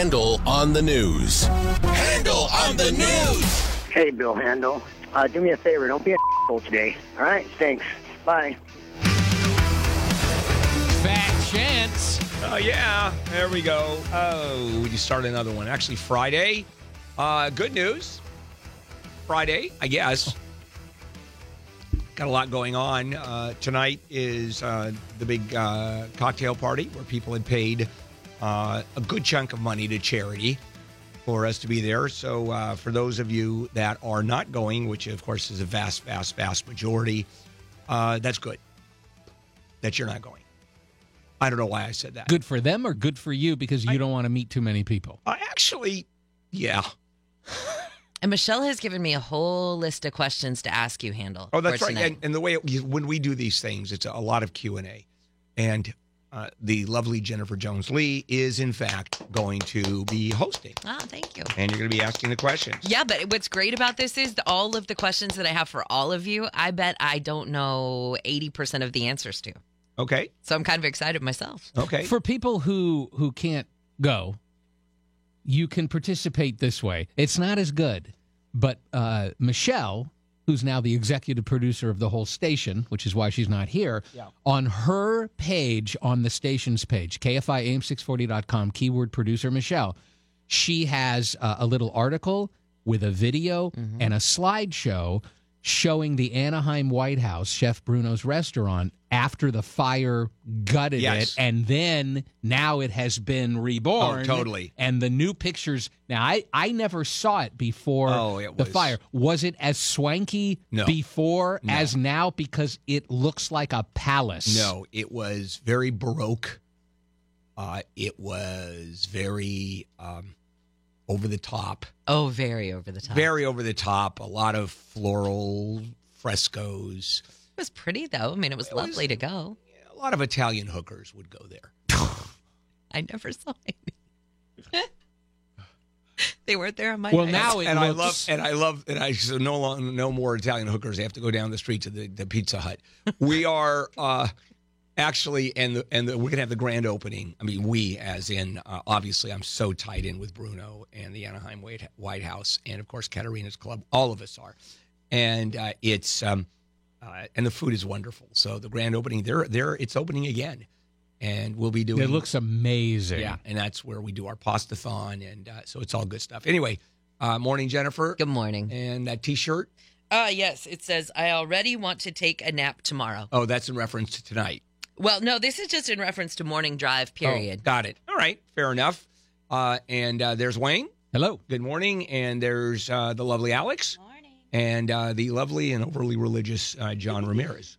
Handel on the news. Handel on the news! Hey, Bill Handel. Do me a favor. Don't be an asshole today. All right? Thanks. Bye. Fat chance. Oh, yeah. There we go. Oh, we just started another one. Actually, Friday. Good news. Friday, I guess. Got a lot going on. Tonight is the big cocktail party where people had paid a good chunk of money to charity for us to be there. So for those of you that are not going, which of course is a vast, vast, vast majority, that's good that you're not going. I don't know why I said that. Good for them or good for you because you don't want to meet too many people? Actually, yeah. And Michelle has given me a whole list of questions to ask you, Handel. Oh, that's right. And the way when we do these things, it's a lot of Q&A. And the lovely Jennifer Jones Lee is, in fact, going to be hosting. Oh, thank you. And you're going to be asking the questions. Yeah, but what's great about this is all of the questions that I have for all of you, I bet I don't know 80% of the answers to. Okay. So I'm kind of excited myself. Okay. For people who can't go, you can participate this way. It's not as good, but Michelle, who's now the executive producer of the whole station, which is why she's not here, on her page, on the station's page, KFIAM640.com, keyword producer Michelle, she has a little article with a video and a slideshow showing the Anaheim White House, Chef Bruno's restaurant, after the fire gutted it, and then now it has been reborn. Oh, totally. And the new pictures. Now, I never saw it before the fire. Was it as swanky before as now? Because it looks like a palace. No, it was very Baroque. It was very over the top. Oh, very over the top. Very over the top. A lot of floral frescoes. It was pretty, though. I mean, it was lovely to go. Yeah, a lot of Italian hookers would go there. I never saw any. They weren't there on my list. Well, now I love, so no more Italian hookers. They have to go down the street to the Pizza Hut. We are actually, we're going to have the grand opening. I mean, we, as in, obviously, I'm so tied in with Bruno and the Anaheim White House and, of course, Katarina's Club. All of us are. And it's, and the food is wonderful. So the grand opening, it's opening again. And we'll be doing... It looks amazing. Yeah, and that's where we do our pasta-thon. And so it's all good stuff. Anyway, morning, Jennifer. Good morning. And that T-shirt? Yes, it says, I already want to take a nap tomorrow. Oh, that's in reference to tonight. Well, no, this is just in reference to morning drive, period. Oh, got it. All right. Fair enough. And there's Wayne. Hello. Good morning. And there's the lovely Alex. Morning. And the lovely and overly religious John Ramirez.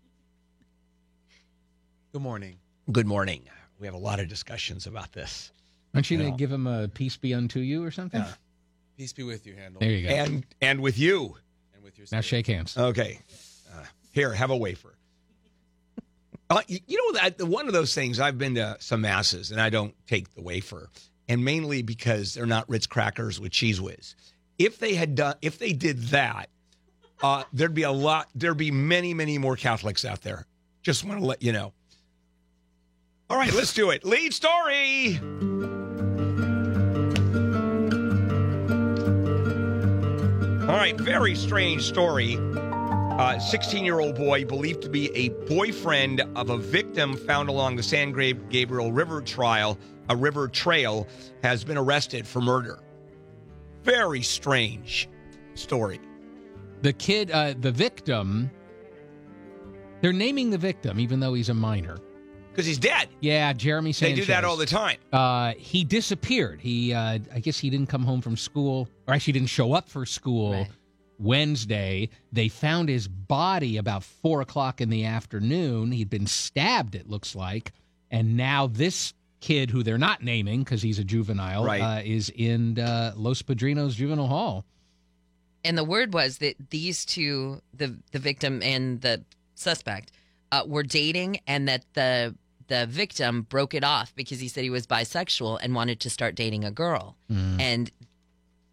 Good morning. Good morning. We have a lot of discussions about this. Aren't you going to give him a peace be unto you or something? Peace be with you, Handel. There you go. And with you. And with yourself. Now shake hands. Okay. Here, have a wafer. You know, that one of those things, I've been to some masses, and I don't take the wafer, and mainly because they're not Ritz crackers with Cheese Whiz. If they did that, there'd be many, many more Catholics out there. Just want to let you know. All right, let's do it. Lead story. All right, very strange story. 16-year-old boy believed to be a boyfriend of a victim found along the San Gabriel River River Trail, has been arrested for murder. Very strange story. The kid, the victim, they're naming the victim, even though he's a minor. Because he's dead. Yeah, Jeremy Sanchez. They do that all the time. He disappeared. He, I guess he didn't come home from school, or actually didn't show up for school. Right. Wednesday, they found his body about 4 o'clock in the afternoon. He'd been stabbed, it looks like. And now this kid, who they're not naming because he's a juvenile, is in Los Padrinos Juvenile Hall. And the word was that these two, the victim and the suspect, were dating, and that the victim broke it off because he said he was bisexual and wanted to start dating a girl. And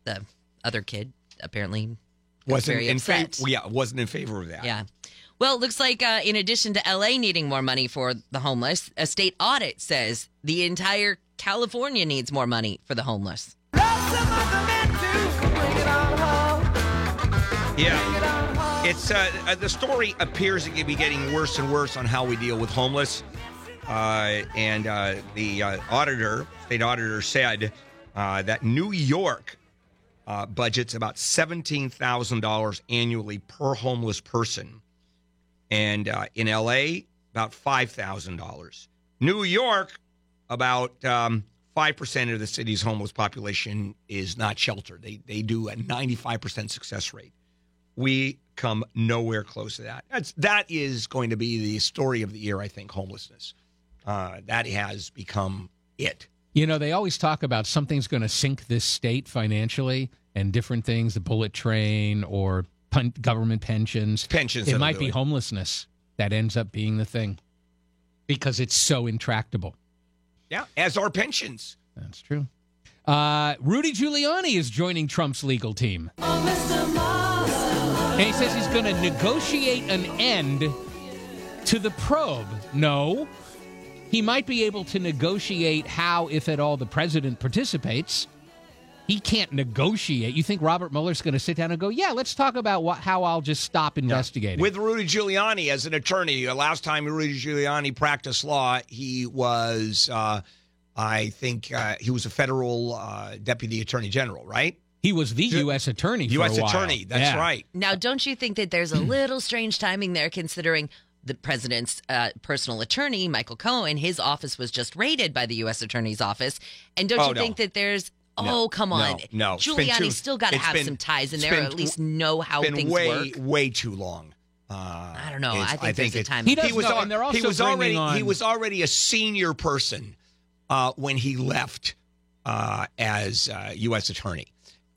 the other kid apparently... wasn't in favor of that. Yeah. Well, it looks like in addition to L.A. needing more money for the homeless, a state audit says the entire California needs more money for the homeless. Yeah, it's the story appears to be getting worse and worse on how we deal with homeless. And the state auditor said that New York budgets about $17,000 annually per homeless person. And in L.A., about $5,000. New York, about 5% of the city's homeless population is not sheltered. They do a 95% success rate. We come nowhere close to that. That is going to be the story of the year, I think, homelessness. That has become it. You know, they always talk about something's going to sink this state financially and different things, the bullet train or government pensions. It might be homelessness that ends up being the thing because it's so intractable. Yeah, as are pensions. That's true. Rudy Giuliani is joining Trump's legal team. Oh, Mr. Mueller. And he says he's going to negotiate an end to the probe. No, he might be able to negotiate how, if at all, the president participates. He can't negotiate. You think Robert Mueller's going to sit down and go, yeah, let's talk about how I'll just stop investigating. With Rudy Giuliani as an attorney, last time Rudy Giuliani practiced law, he was, he was a federal deputy attorney general, right? He was the U.S. attorney for a while. That's right. Now, don't you think that there's a little strange timing there considering the president's personal attorney, Michael Cohen, his office was just raided by the U.S. attorney's office. And don't you think that there's... Oh, come on. No. Giuliani's still got to have some ties in there or at least know how things work. It's been way too long. I don't know. I think there's a time. He was already a senior person when he left as U.S. attorney.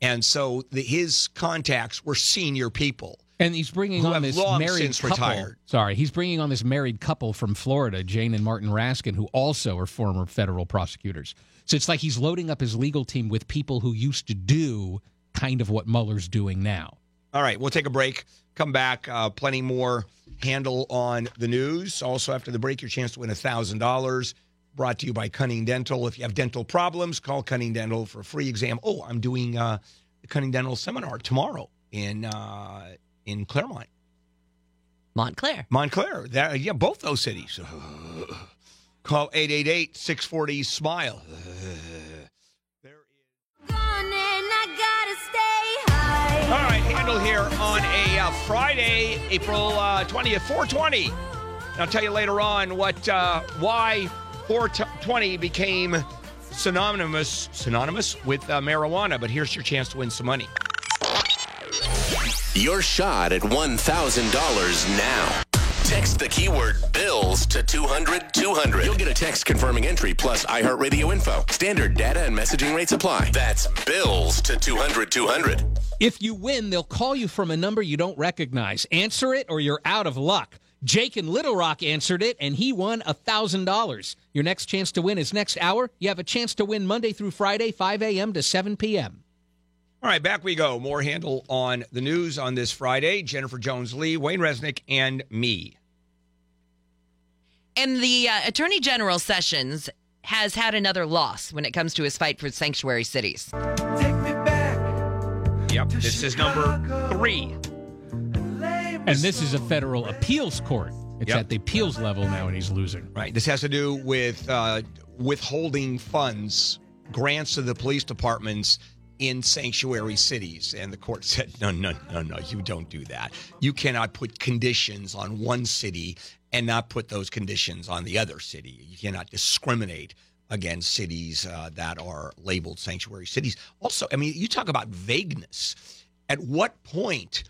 And so his contacts were senior people. And he's bringing on this married couple. He's bringing on this married couple from Florida, Jane and Martin Raskin, who also are former federal prosecutors. So it's like he's loading up his legal team with people who used to do kind of what Mueller's doing now. All right, we'll take a break. Come back. Plenty more Handle on the news. Also, after the break, your chance to win $1,000. Brought to you by Cunning Dental. If you have dental problems, call Cunning Dental for a free exam. Oh, I'm doing the Cunning Dental seminar tomorrow in Claremont. Montclair. That, yeah, both those cities. Call 888-640-SMILE. There is. All right, Handel here on a Friday, April 20th, 420. And I'll tell you later on why 420 became synonymous with marijuana. But here's your chance to win some money. Your shot at $1,000 now. Text the keyword BILLS to 200-200. You'll get a text confirming entry plus iHeartRadio info. Standard data and messaging rates apply. That's BILLS to 200-200. If you win, they'll call you from a number you don't recognize. Answer it or you're out of luck. Jake in Little Rock answered it, and he won $1,000. Your next chance to win is next hour. You have a chance to win Monday through Friday, 5 a.m. to 7 p.m. All right, back we go. More Handle on the news on this Friday. Jennifer Jones Lee, Wayne Resnick, and me. And the Attorney General Sessions has had another loss when it comes to his fight for sanctuary cities. Take me back. Yep, this is number 3. And this is a federal appeals court. It's at the appeals level now, and he's losing. Right. This has to do with withholding funds, grants to the police departments in sanctuary cities. And the court said, no, you don't do that. You cannot put conditions on one city and not put those conditions on the other city. You cannot discriminate against cities that are labeled sanctuary cities. Also, I mean, you talk about vagueness. At what point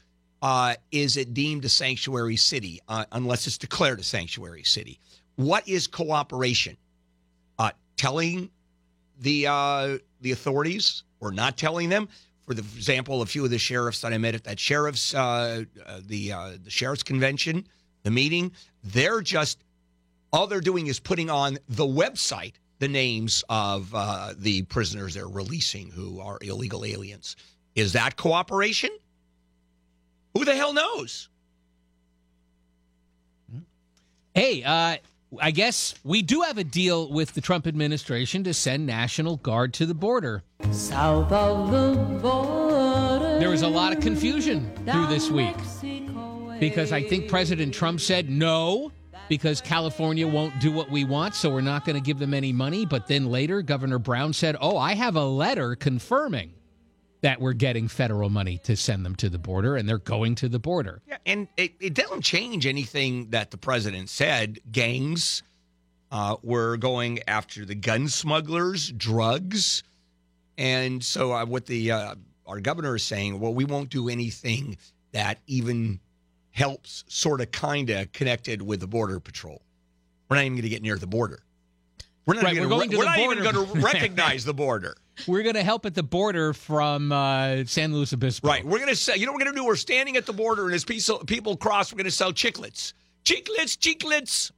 is it deemed a sanctuary city unless it's declared a sanctuary city? What is cooperation? Telling the authorities or not telling them? For example, a few of the sheriffs that I met at that sheriff's the sheriff's convention, the meeting, they're just all they're doing is putting on the website the names of the prisoners they're releasing who are illegal aliens. Is that cooperation? Who the hell knows? Hey, I guess we do have a deal with the Trump administration to send National Guard to the border. South of the border. There was a lot of confusion through this week because I think President Trump said no, because California won't do what we want, so we're not going to give them any money. But then later, Governor Brown said, oh, I have a letter confirming that we're getting federal money to send them to the border, and they're going to the border. Yeah, and it doesn't change anything that the president said. Gangs were going after the gun smugglers, drugs. And so what our governor is saying, well, we won't do anything that even helps sort of kind of connected with the Border Patrol. We're not even going to get near the border. We're not even going to recognize the border. We're going to help at the border from San Luis Obispo. Right. We're going to sell. You know what we're going to do? We're standing at the border, and as people cross, we're going to sell chiclets. Chiclets, chiclets.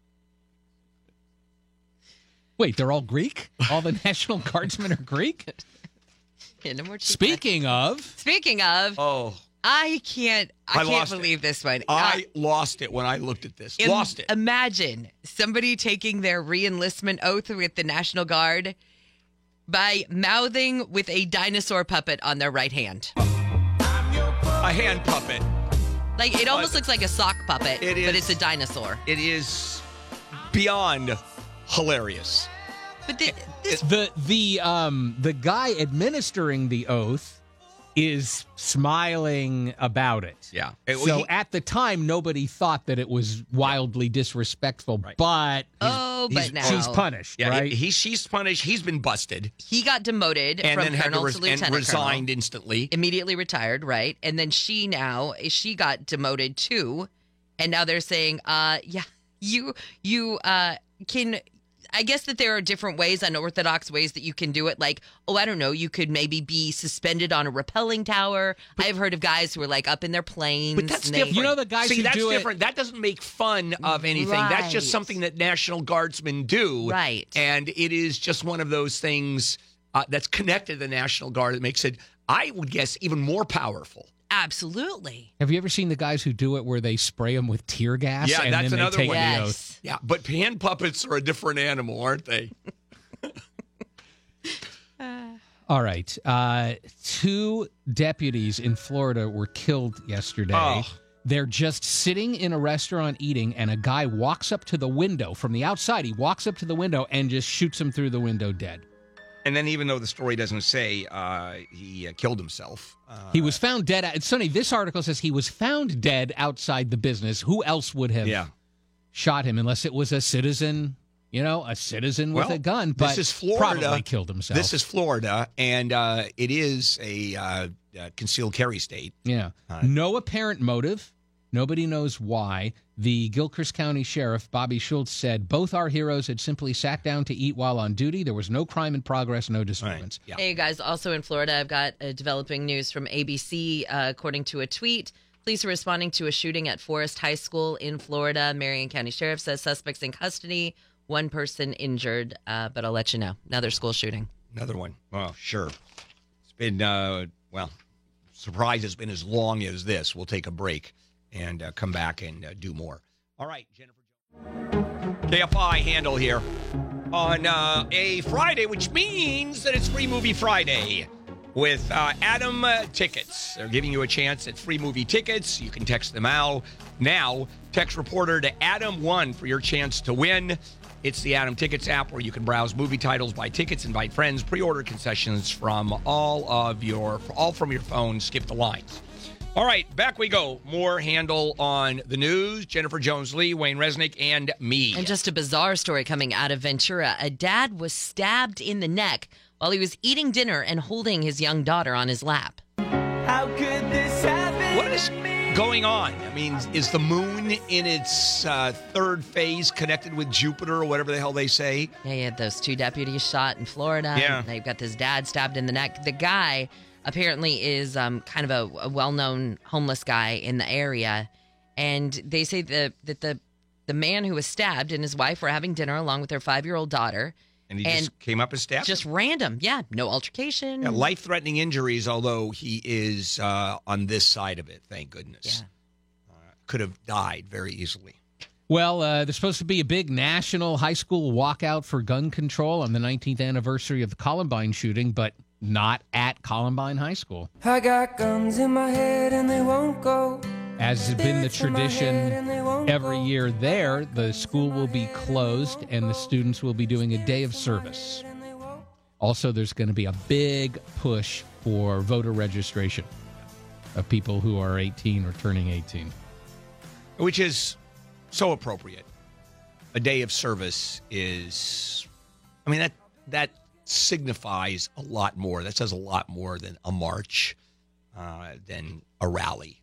Wait, they're all Greek? All the National Guardsmen are Greek? Yeah, no more chiclets. Speaking of. Oh. I can't believe this one. I lost it when I looked at this. Lost it. Imagine somebody taking their re-enlistment oath with the National Guard by mouthing with a dinosaur puppet on their right hand. A hand puppet. Like, it almost looks like a sock puppet, but it's a dinosaur. It is beyond hilarious. But the guy administering the oath is smiling about it. Yeah. So at the time, nobody thought that it was wildly disrespectful, right. but now. She's punished, yeah, right? She's punished. He's been busted. He got demoted from colonel to lieutenant and resigned colonel. Instantly. Immediately retired, right? And then she got demoted too. And now they're saying, you can... I guess that there are different ways, unorthodox ways that you can do it. Like, oh, I don't know, you could maybe be suspended on a rappelling tower. But I've heard of guys who are like up in their planes. But that's different. You know the guys who do different. That doesn't make fun of anything. Right. That's just something that National Guardsmen do. Right. And it is just one of those things that's connected to the National Guard that makes it, I would guess, even more powerful. Absolutely. Have you ever seen the guys who do it where they spray them with tear gas? Yeah, and that's then another one. Yes. Yeah, but hand puppets are a different animal, aren't they? All right. Two deputies in Florida were killed yesterday. Oh. They're just sitting in a restaurant eating, and a guy walks up to the window from the outside. He walks up to the window and just shoots him through the window dead. And then even though the story doesn't say he killed himself. He was found dead. Sonny, this article says he was found dead outside the business. Who else would have shot him unless it was a citizen, with a gun? But this is Florida. Probably killed himself. This is Florida, and it is a concealed carry state. Yeah. No apparent motive. Nobody knows why. The Gilchrist County Sheriff, Bobby Schultz, said both our heroes had simply sat down to eat while on duty. There was no crime in progress, no disturbance. Right. Yeah. Hey, guys, also in Florida, I've got developing news from ABC. According to a tweet, police are responding to a shooting at Forest High School in Florida. Marion County Sheriff says suspects in custody, one person injured, but I'll let you know. Another school shooting. Another one. Oh, sure. It's been, surprise has been as long as this. We'll take a break and come back and do more. All right, Jennifer Jones. KFI Handel here on a Friday, which means that it's Free Movie Friday with Adam Tickets. They're giving you a chance at free movie tickets. You can text them out now. Text reporter to Adam1 for your chance to win. It's the Adam Tickets app where you can browse movie titles, buy tickets, invite friends, pre-order concessions from all from your phone. Skip the lines. All right, back we go. More Handel on the news. Jennifer Jones Lee, Wayne Resnick, and me. And just a bizarre story coming out of Ventura. A dad was stabbed in the neck while he was eating dinner and holding his young daughter on his lap. How could this happen? What is going on? I mean, is the moon in its third phase connected with Jupiter or whatever the hell they say? Yeah, you had those two deputies shot in Florida. Yeah. And they've got this dad stabbed in the neck. The guy apparently is kind of a well-known homeless guy in the area. And they say that the man who was stabbed and his wife were having dinner along with their 5-year-old daughter. And he just came up and stabbed? Just random. Yeah, no altercation. Yeah, life-threatening injuries, although he is on this side of it, thank goodness. Yeah. Could have died very easily. Well, there's supposed to be a big national high school walkout for gun control on the 19th anniversary of the Columbine shooting, but not at Columbine High School. I got guns in my head and they won't go. As has been the tradition every year there, the school will be closed and the students will be doing a day of service. Also, there's going to be a big push for voter registration of people who are 18 or turning 18. Which is so appropriate. A day of service is, I mean, that signifies a lot more. That says a lot more than a march, than a rally.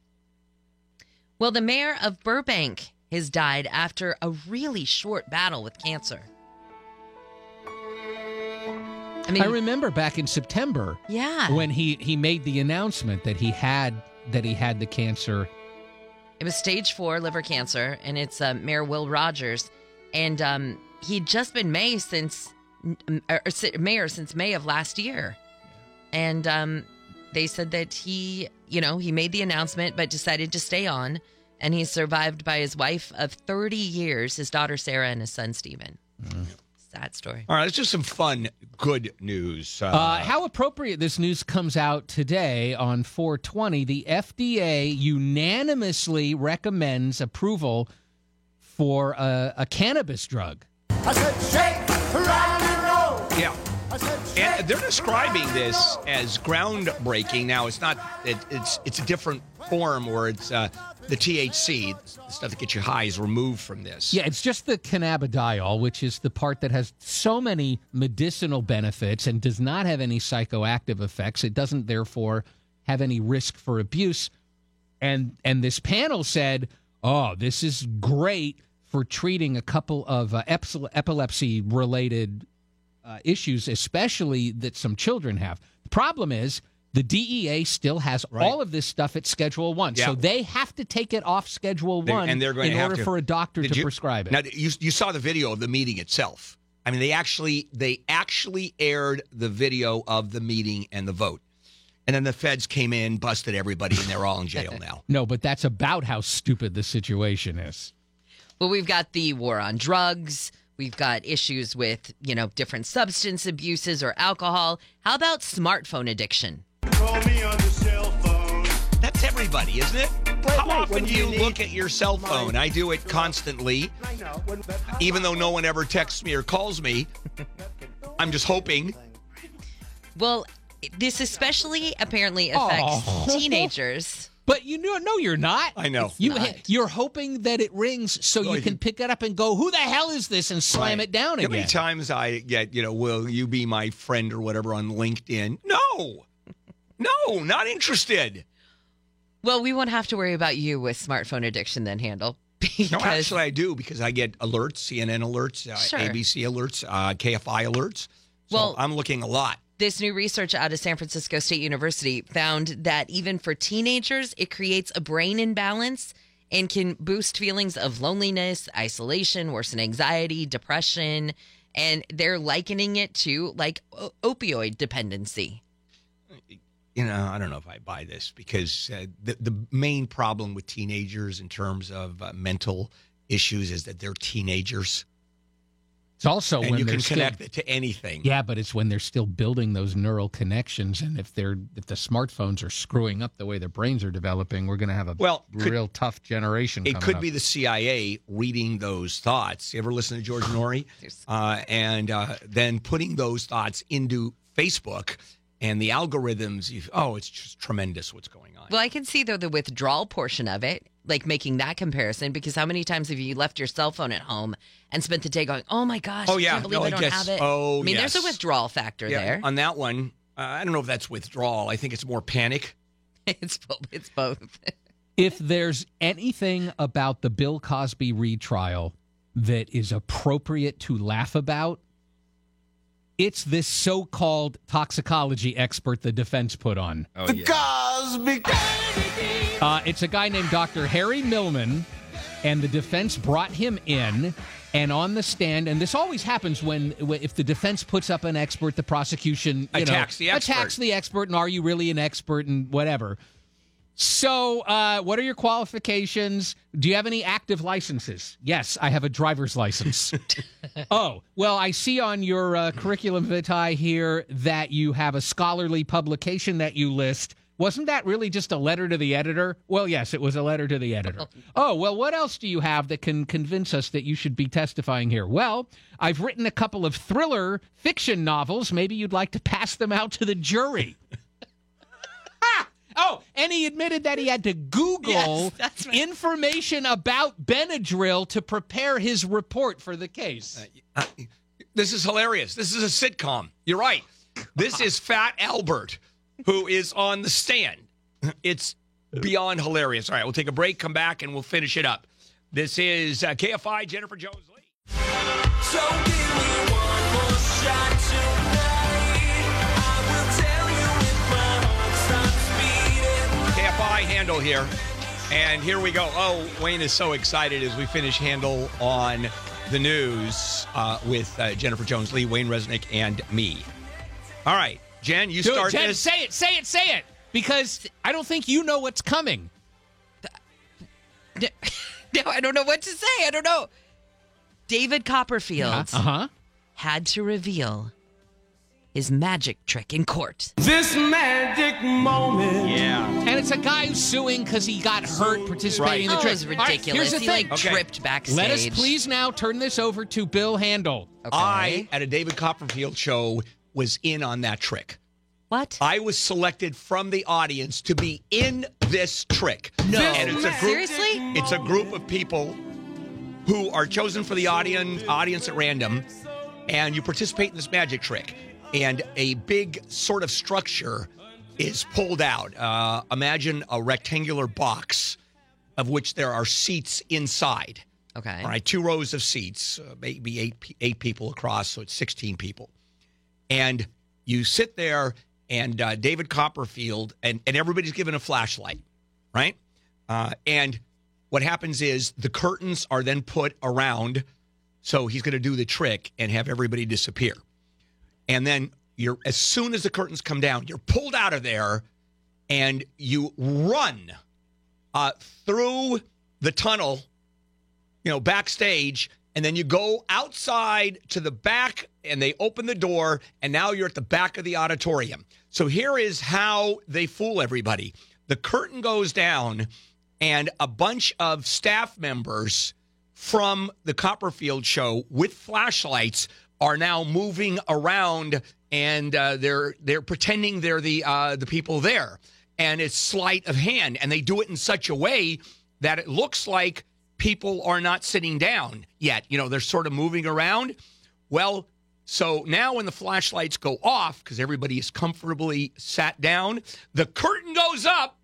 Well, the mayor of Burbank has died after a really short battle with cancer. I remember back in September, when he made the announcement that he had the cancer. It was stage 4 liver cancer, and it's Mayor Will Rogers, and he'd just been mayor since May of last year, and they said that he made the announcement, but decided to stay on, and he's survived by his wife of 30 years, his daughter Sarah, and his son Stephen. Mm. Sad story. All right, it's just some fun, good news. How appropriate this news comes out today on 420. The FDA unanimously recommends approval for a cannabis drug. I said shake, round and roll. Yeah. And they're describing this as groundbreaking. Now, it's not. It's a different form, or it's the THC, the stuff that gets you high, is removed from this. Yeah, it's just the cannabidiol, which is the part that has so many medicinal benefits and does not have any psychoactive effects. It doesn't, therefore, have any risk for abuse. And this panel said, oh, this is great for treating a couple of epilepsy-related issues, especially that some children have. The problem is the DEA still has all of this stuff at Schedule 1, so they have to take it off Schedule 1 in order for a doctor to prescribe it. Now, you saw the video of the meeting itself. I mean, they actually aired the video of the meeting and the vote. And then the feds came in, busted everybody, and they're all in jail now. No, but that's about how stupid the situation is. Well, we've got the war on drugs. We've got issues with, different substance abuses or alcohol. How about smartphone addiction? Call me on the cell phone. That's everybody, isn't it? How often do you look at your cell phone? I do it constantly. I know. Even though no one ever texts me or calls me, I'm just hoping. Well, this especially apparently affects teenagers. But you're not. I know. You're hoping that it rings so you can pick it up and go, who the hell is this, and slam it down again. How many times I get, will you be my friend or whatever on LinkedIn? No. No, not interested. Well, we won't have to worry about you with smartphone addiction then, Handel. No, actually I do, because I get alerts, CNN alerts, ABC alerts, KFI alerts. So I'm looking a lot. This new research out of San Francisco State University found that even for teenagers, it creates a brain imbalance and can boost feelings of loneliness, isolation, worsen anxiety, depression, and they're likening it to like opioid dependency. I don't know if I buy this, because the main problem with teenagers in terms of mental issues is that they're teenagers. It's also when you can connect it to anything. Yeah, but it's when they're still building those neural connections, and if the smartphones are screwing up the way their brains are developing, we're going to have a real tough generation. It could be the CIA reading those thoughts. You ever listen to George Norrie, and then putting those thoughts into Facebook and the algorithms? It's just tremendous what's going on. Well, I can see though the withdrawal portion of it. Like making that comparison, because how many times have you left your cell phone at home and spent the day going, oh my gosh, I can't believe I don't have it. Oh, I mean, there's a withdrawal factor there. On that one, I don't know if that's withdrawal. I think it's more panic. It's both. If there's anything about the Bill Cosby retrial that is appropriate to laugh about, it's this so-called toxicology expert the defense put on. Oh, yeah. The Cosby. It's a guy named Dr. Harry Millman, and the defense brought him in, and on the stand, and this always happens if the defense puts up an expert, the prosecution attacks the expert, and are you really an expert, and whatever. So what are your qualifications? Do you have any active licenses? Yes, I have a driver's license. Oh, well, I see on your curriculum vitae here that you have a scholarly publication that you list. Wasn't that really just a letter to the editor? Well, yes, it was a letter to the editor. Oh, well, what else do you have that can convince us that you should be testifying here? Well, I've written a couple of thriller fiction novels. Maybe you'd like to pass them out to the jury. Oh, and he admitted that he had to Google information about Benadryl to prepare his report for the case. This is hilarious. This is a sitcom. You're right. This is Fat Albert, who is on the stand. It's beyond hilarious. All right, we'll take a break, come back, and we'll finish it up. This is KFI, Jennifer Jones Lee. So give me one more shot tonight. I will tell you if my heart stops. KFI Handel here, and here we go. Oh, Wayne is so excited as we finish Handel on the news with Jennifer Jones Lee, Wayne Resnick, and me. All right, Jen, you do start it, Jen, this. Say it, because I don't think you know what's coming. No, I don't know what to say. I don't know. David Copperfield had to reveal his magic trick in court. This magic moment. Yeah. And it's a guy who's suing because he got hurt participating in the trick. That was ridiculous. Right, here's the thing. Tripped backstage. Let us please now turn this over to Bill Handel. Okay. I, at a David Copperfield show, was in on that trick. What? I was selected from the audience to be in this trick. No. And it's a group, seriously? It's a group of people who are chosen for the audience at random, and you participate in this magic trick. And a big sort of structure is pulled out. Imagine a rectangular box of which there are seats inside. Okay. All right, 2 rows of seats, maybe eight people across, so it's 16 people. And you sit there, and David Copperfield, and everybody's given a flashlight, right? And what happens is the curtains are then put around, so he's going to do the trick and have everybody disappear. And then as soon as the curtains come down, you're pulled out of there, and you run through the tunnel, backstage, and then you go outside to the back, and they open the door, and now you're at the back of the auditorium. So here is how they fool everybody. The curtain goes down, and a bunch of staff members from the Copperfield show with flashlights are now moving around, and they're pretending they're the people there, and it's sleight of hand, and they do it in such a way that it looks like people are not sitting down yet. They're sort of moving around. Well, so now when the flashlights go off, because everybody is comfortably sat down, the curtain goes up,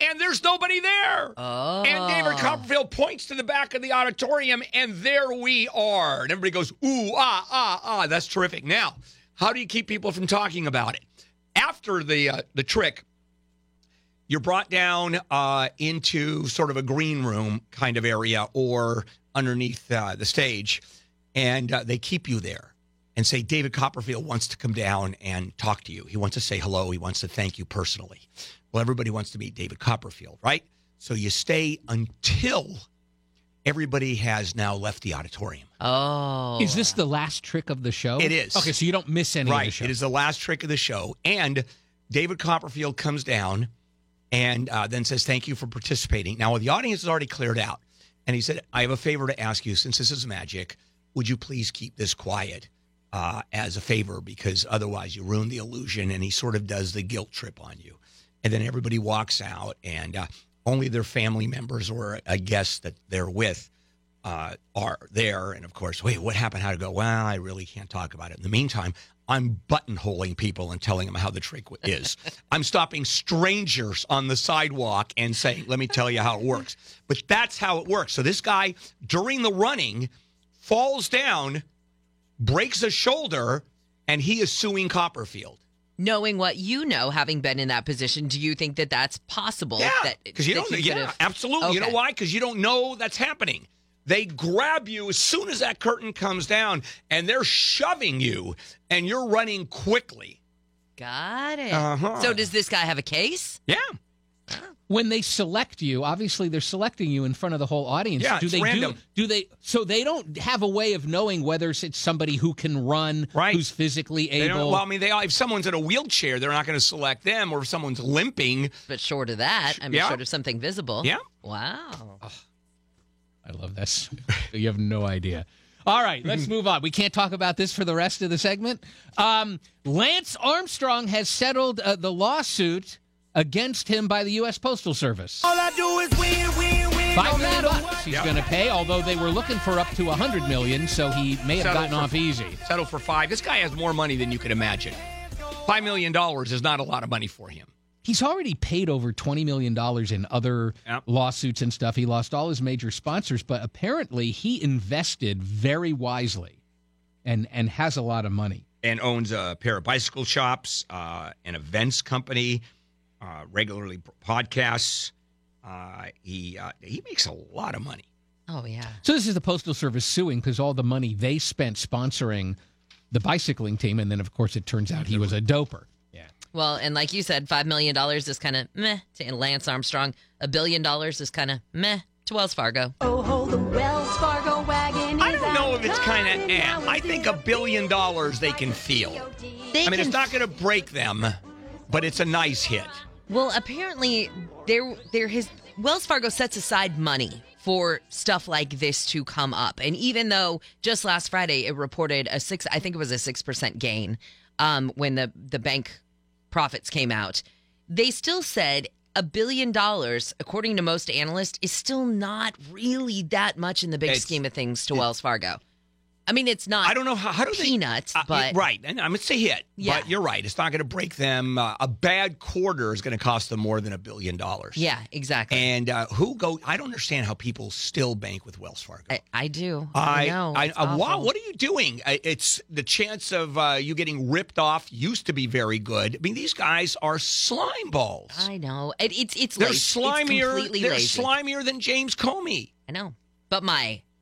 and there's nobody there. Oh. And David Copperfield points to the back of the auditorium, and there we are. And everybody goes, ooh, ah, ah, ah. That's terrific. Now, how do you keep people from talking about it? After the trick, you're brought down into sort of a green room kind of area or underneath the stage, and they keep you there and say, David Copperfield wants to come down and talk to you. He wants to say hello. He wants to thank you personally. Well, everybody wants to meet David Copperfield, right? So you stay until everybody has now left the auditorium. Oh. Is this the last trick of the show? It is. Okay, so you don't miss any of the show. It is the last trick of the show. And David Copperfield comes down and then says, thank you for participating. Now, the audience is already cleared out. And he said, I have a favor to ask you. Since this is magic, would you please keep this quiet as a favor? Because otherwise you ruin the illusion. And he sort of does the guilt trip on you. And then everybody walks out, and only their family members or a guest that they're with are there. And, of course, wait, what happened? How'd it go? Well, I really can't talk about it. In the meantime, I'm buttonholing people and telling them how the trick is. I'm stopping strangers on the sidewalk and saying, let me tell you how it works. But that's how it works. So this guy, during the running, falls down, breaks a shoulder, and he is suing Copperfield. Knowing what you know, having been in that position, do you think that that's possible? Yeah, because you don't. Yeah, absolutely. Okay. You know why? Because you don't know that's happening. They grab you as soon as that curtain comes down, and they're shoving you, and you're running quickly. Got it. So does this guy have a case? Yeah. when they select you, obviously they're selecting you in front of the whole audience. Yeah, do they random. Do they? So they don't have a way of knowing whether it's somebody who can run, right. who's physically able. They don't, well, I mean, if someone's in a wheelchair, they're not going to select them, or if someone's limping. But short of that, I mean, yeah. short of something visible. Yeah. Wow. Oh, I love this. You have no idea. All right, let's move on. We can't talk about this for the rest of the segment. Lance Armstrong has settled the lawsuit against him by the U.S. Postal Service. All I do is win. $5 million he's going to pay, although they were looking for up to $100 million, so he may have gotten off easy. Settle for $5 million. This guy has more money than you could imagine. $5 million is not a lot of money for him. He's already paid over $20 million in other lawsuits and stuff. He lost all his major sponsors, but apparently he invested very wisely and has a lot of money. And owns a pair of bicycle shops, an events company, regularly podcasts. He makes a lot of money. Oh, yeah. So this is the Postal Service suing because all the money they spent sponsoring the bicycling team, and then, of course, it turns out he was a doper. Well, and like you said, $5 million is kind of meh to Lance Armstrong. $1 billion is kind of meh to Wells Fargo. Oh, hold the Wells Fargo wagon. I don't know if it's kind of eh. I think $1 billion they can feel. It's not going to break them, but it's a nice hit. Well, apparently, Wells Fargo sets aside money for stuff like this to come up. And even though just last Friday it reported a 6% gain when the bank profits came out, they still said $1 billion, according to most analysts, is still not really that much in the big scheme of things to Wells Fargo. I mean, it's not. I don't know how do peanuts, they, but right. And I'm it's a hit, yeah. But you're right. It's not going to break them. A bad quarter is going to cost them more than $1 billion. Yeah, exactly. And I don't understand how people still bank with Wells Fargo. I do. I know. Wow, what are you doing? It's the chance of you getting ripped off used to be very good. I mean, these guys are slime balls. I know. It's they're lazy. Slimier. It's they're lazy. Slimier than James Comey. I know, but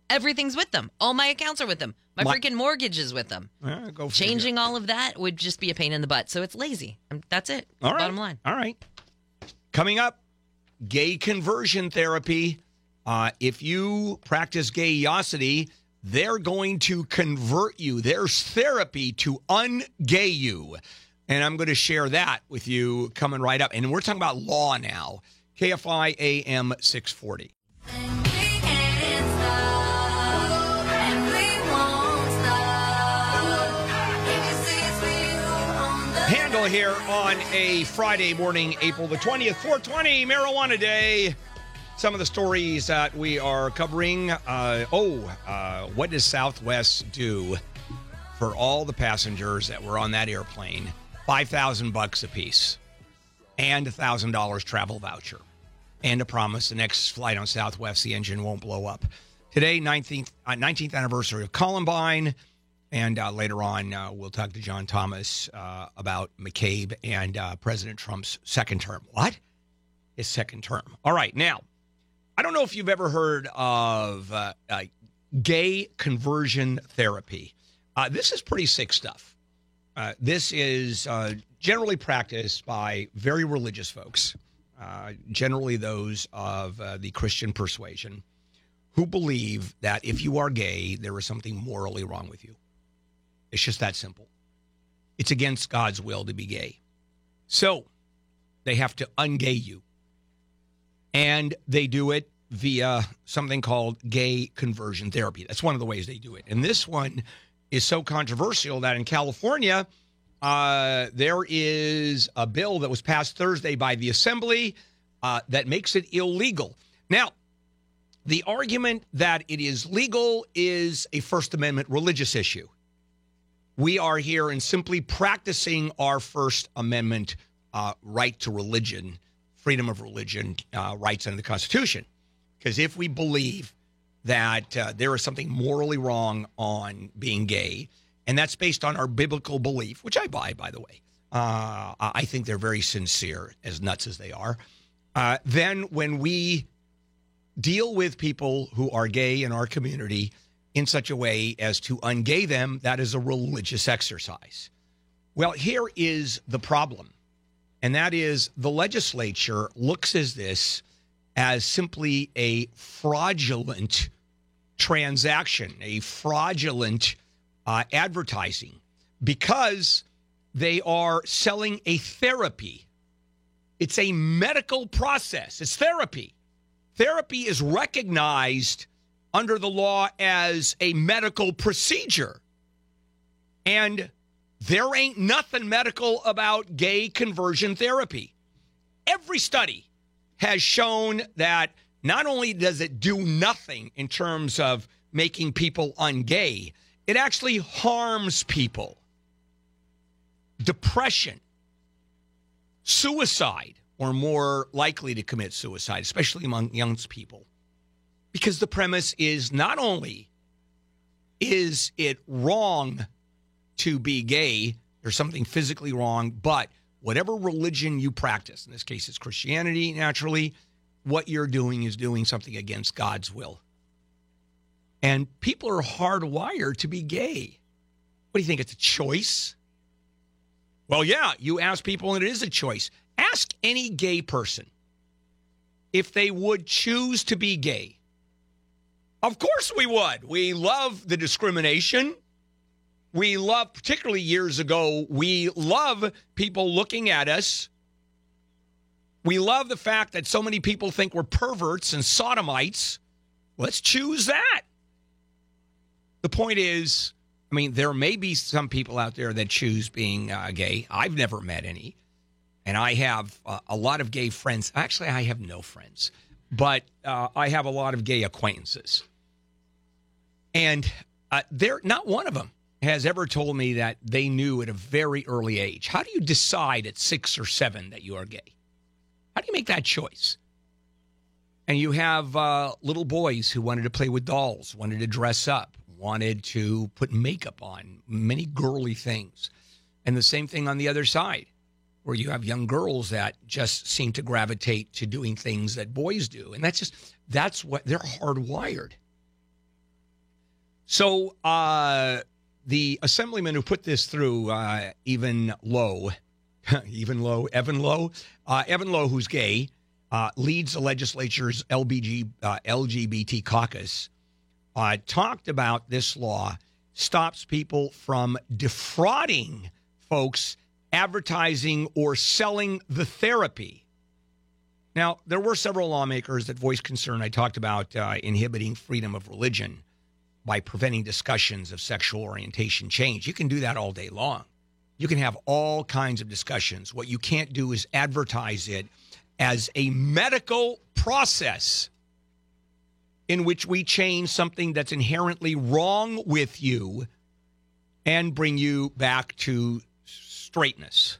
everything's with them. All my accounts are with them. My freaking mortgage is with them. Go changing all of that would just be a pain in the butt. So it's lazy. That's it. All right. Bottom line. All right. Coming up, gay conversion therapy. If you practice gayosity, they're going to convert you. There's therapy to un-gay you. And I'm going to share that with you coming right up. And we're talking about law now. KFI AM 640. Handel here on a Friday morning, April the 20th, 420, Marijuana Day. Some of the stories that we are covering. What does Southwest do for all the passengers that were on that airplane? $5,000 a piece and $1,000 travel voucher and a promise the next flight on Southwest, the engine won't blow up. Today, 19th anniversary of Columbine. And later on, we'll talk to John Thomas about McCabe and President Trump's second term. What? His second term. All right. Now, I don't know if you've ever heard of gay conversion therapy. This is pretty sick stuff. This is generally practiced by very religious folks, generally those of the Christian persuasion, who believe that if you are gay, there is something morally wrong with you. It's just that simple. It's against God's will to be gay. So they have to un-gay you. And they do it via something called gay conversion therapy. That's one of the ways they do it. And this one is so controversial that in California, there is a bill that was passed Thursday by the Assembly that makes it illegal. Now, the argument that it is legal is a First Amendment religious issue. We are here and simply practicing our First Amendment right to religion, freedom of religion, rights under the Constitution. Because if we believe that there is something morally wrong on being gay, and that's based on our biblical belief, which I buy, by the way. I think they're very sincere, as nuts as they are. Then when we deal with people who are gay in our community in such a way as to un-gay them, that is a religious exercise. Well, here is the problem. and that is the legislature looks at this as simply a fraudulent transaction, a fraudulent advertising, because they are selling a therapy. It's a medical process. It's therapy. Therapy is recognized under the law as a medical procedure. And there ain't nothing medical about gay conversion therapy. Every study has shown that not only does it do nothing in terms of making people ungay, it actually harms people. Depression, suicide, or more likely to commit suicide, especially among young people, because the premise is not only is it wrong to be gay, there's something physically wrong, but whatever religion you practice, in this case it's Christianity, naturally, what you're doing is doing something against God's will. And people are hardwired to be gay. What do you think, it's a choice? Well, yeah, you ask people and it is a choice. Ask any gay person if they would choose to be gay. Of course we would. We love the discrimination. We love, particularly years ago, we love people looking at us. We love the fact that so many people think we're perverts and sodomites. Let's choose that. The point is, I mean, there may be some people out there that choose being gay. I've never met any. And I have a lot of gay friends. Actually, I have no friends. But I have a lot of gay acquaintances. And not one of them has ever told me that they knew at a very early age. How do you decide at 6 or 7 that you are gay? How do you make that choice? And you have little boys who wanted to play with dolls, wanted to dress up, wanted to put makeup on, many girly things. And the same thing on the other side, where you have young girls that just seem to gravitate to doing things that boys do. And that's what they're hardwired. So the assemblyman who put this through, Evan Low, who's gay, leads the legislature's LGBT caucus, talked about this law stops people from defrauding folks advertising or selling the therapy. Now, there were several lawmakers that voiced concern. I talked about inhibiting freedom of religion by preventing discussions of sexual orientation change. You can do that all day long. You can have all kinds of discussions. What you can't do is advertise it as a medical process in which we change something that's inherently wrong with you and bring you back to straightness.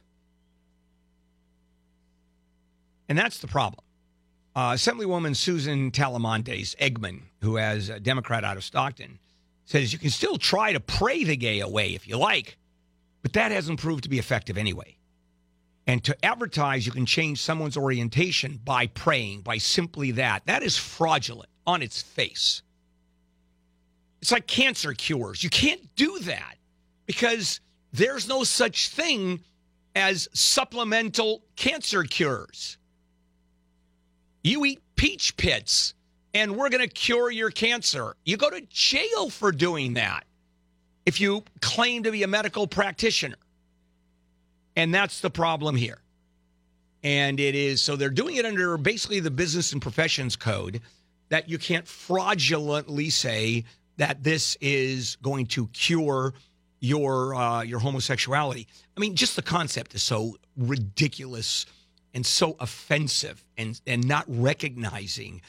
And that's the problem. Assemblywoman Susan Talamontes Eggman, who is a Democrat out of Stockton, says you can still try to pray the gay away if you like, but that hasn't proved to be effective anyway. And to advertise you can change someone's orientation by praying, by simply that. That is fraudulent on its face. It's like cancer cures. You can't do that because there's no such thing as supplemental cancer cures. You eat peach pits, and we're going to cure your cancer. You go to jail for doing that if you claim to be a medical practitioner. And that's the problem here. And it is, so they're doing it under basically the Business and Professions Code that you can't fraudulently say that this is going to cure your homosexuality. I mean, just the concept is so ridiculous and so offensive, and not recognizing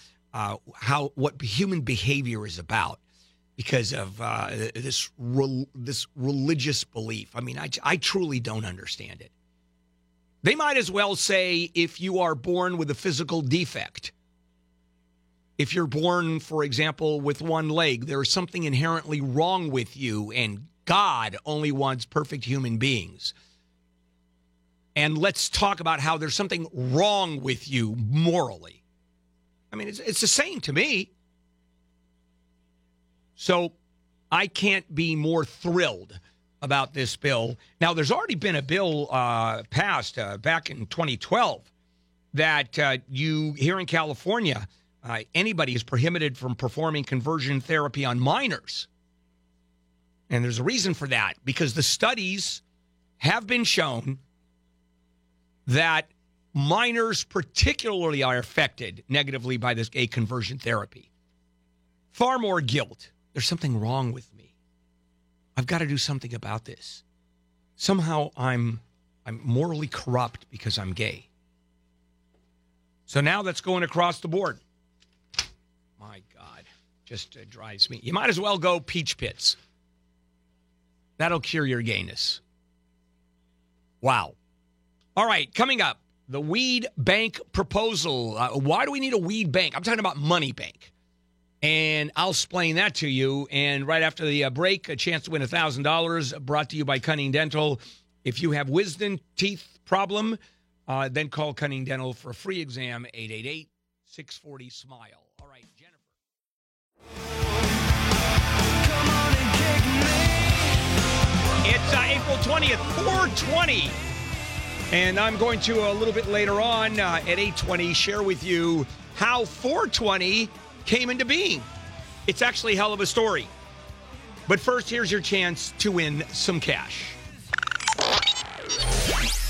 what human behavior is about because of this religious belief. I mean, I truly don't understand it. They might as well say if you are born with a physical defect, if you're born, for example, with one leg, there is something inherently wrong with you, and God only wants perfect human beings. And let's talk about how there's something wrong with you morally. I mean, it's the same to me. So I can't be more thrilled about this bill. Now, there's already been a bill passed back in 2012 that you, here in California, anybody is prohibited from performing conversion therapy on minors. And there's a reason for that, because the studies have been shown that minors particularly are affected negatively by this gay conversion therapy. Far more guilt. There's something wrong with me. I've got to do something about this. Somehow I'm morally corrupt because I'm gay. So now that's going across the board. My God, just drives me. You might as well go peach pits. That'll cure your gayness. Wow. All right, coming up, the weed bank proposal. Why do we need a weed bank? I'm talking about money bank. And I'll explain that to you. And right after the break, a chance to win $1,000 brought to you by Cunning Dental. If you have wisdom teeth problem, then call Cunning Dental for a free exam, 888-640-SMILE. All right, Jennifer. Come on and kick me. It's April 20th, 420. And I'm going to, a little bit later on at 8:20, share with you how 420 came into being. It's actually a hell of a story. But first, here's your chance to win some cash.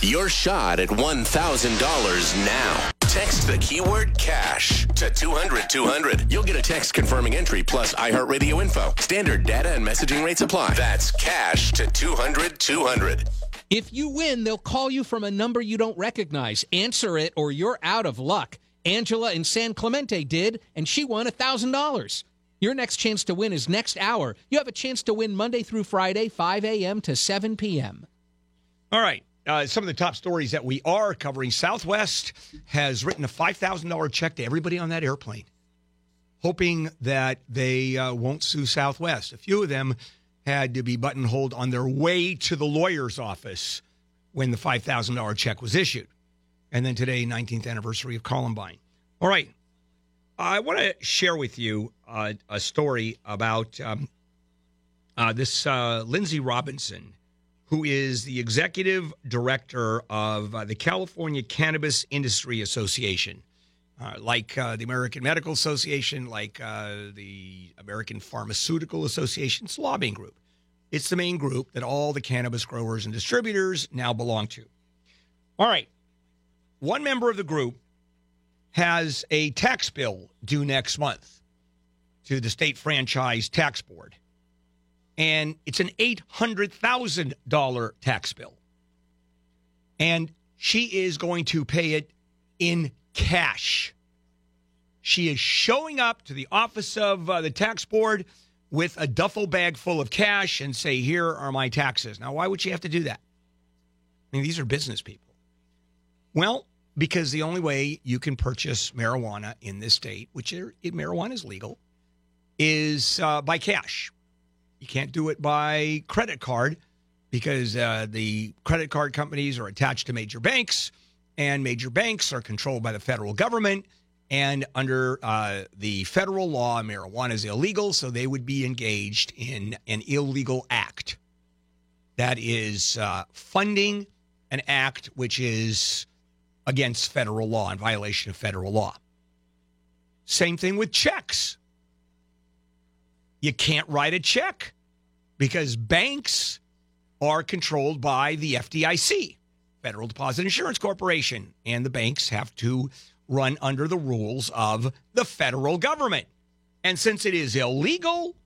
Your shot at $1,000 now. Text the keyword cash to 200-200. You'll get a text confirming entry plus iHeartRadio info. Standard data and messaging rates apply. That's cash to 200-200. If you win, they'll call you from a number you don't recognize. Answer it or you're out of luck. Angela in San Clemente did, and she won $1,000. Your next chance to win is next hour. You have a chance to win Monday through Friday, 5 a.m. to 7 p.m. All right. Some of the top stories that we are covering. Southwest has written a $5,000 check to everybody on that airplane, hoping that they won't sue Southwest. A few of them had to be buttonholed on their way to the lawyer's office when the $5,000 check was issued. And then today, 19th anniversary of Columbine. All right. I want to share with you a story about this Lindsay Robinson, who is the executive director of the California Cannabis Industry Association, like the American Medical Association, like the American Pharmaceutical Association. It's a lobbying group. It's the main group that all the cannabis growers and distributors now belong to. All right. One member of the group has a tax bill due next month to the state franchise tax board, and it's an $800,000 tax bill, and she is going to pay it in cash. She is showing up to the office of the tax board with a duffel bag full of cash and say, here are my taxes. Now, why would she have to do that? I mean, these are business people. Well, because the only way you can purchase marijuana in this state, which marijuana is legal, is by cash. You can't do it by credit card because the credit card companies are attached to major banks, and major banks are controlled by the federal government. And under the federal law, marijuana is illegal, so they would be engaged in an illegal act. That is funding an act which is against federal law, in violation of federal law. Same thing with checks. You can't write a check because banks are controlled by the FDIC, Federal Deposit Insurance Corporation, and the banks have to run under the rules of the federal government. And since it is illegal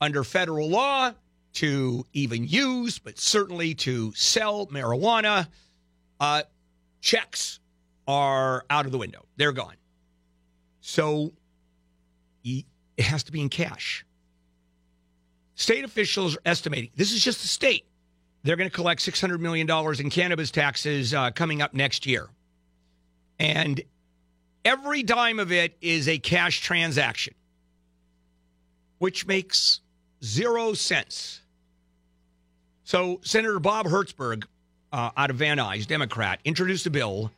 under federal law to even use, but certainly to sell marijuana, checks are out of the window. They're gone. So it has to be in cash. State officials are estimating, this is just the state, they're going to collect $600 million in cannabis taxes coming up next year. And every dime of it is a cash transaction, which makes 0 cents. So Senator Bob Hertzberg, out of Van Nuys, Democrat, introduced a bill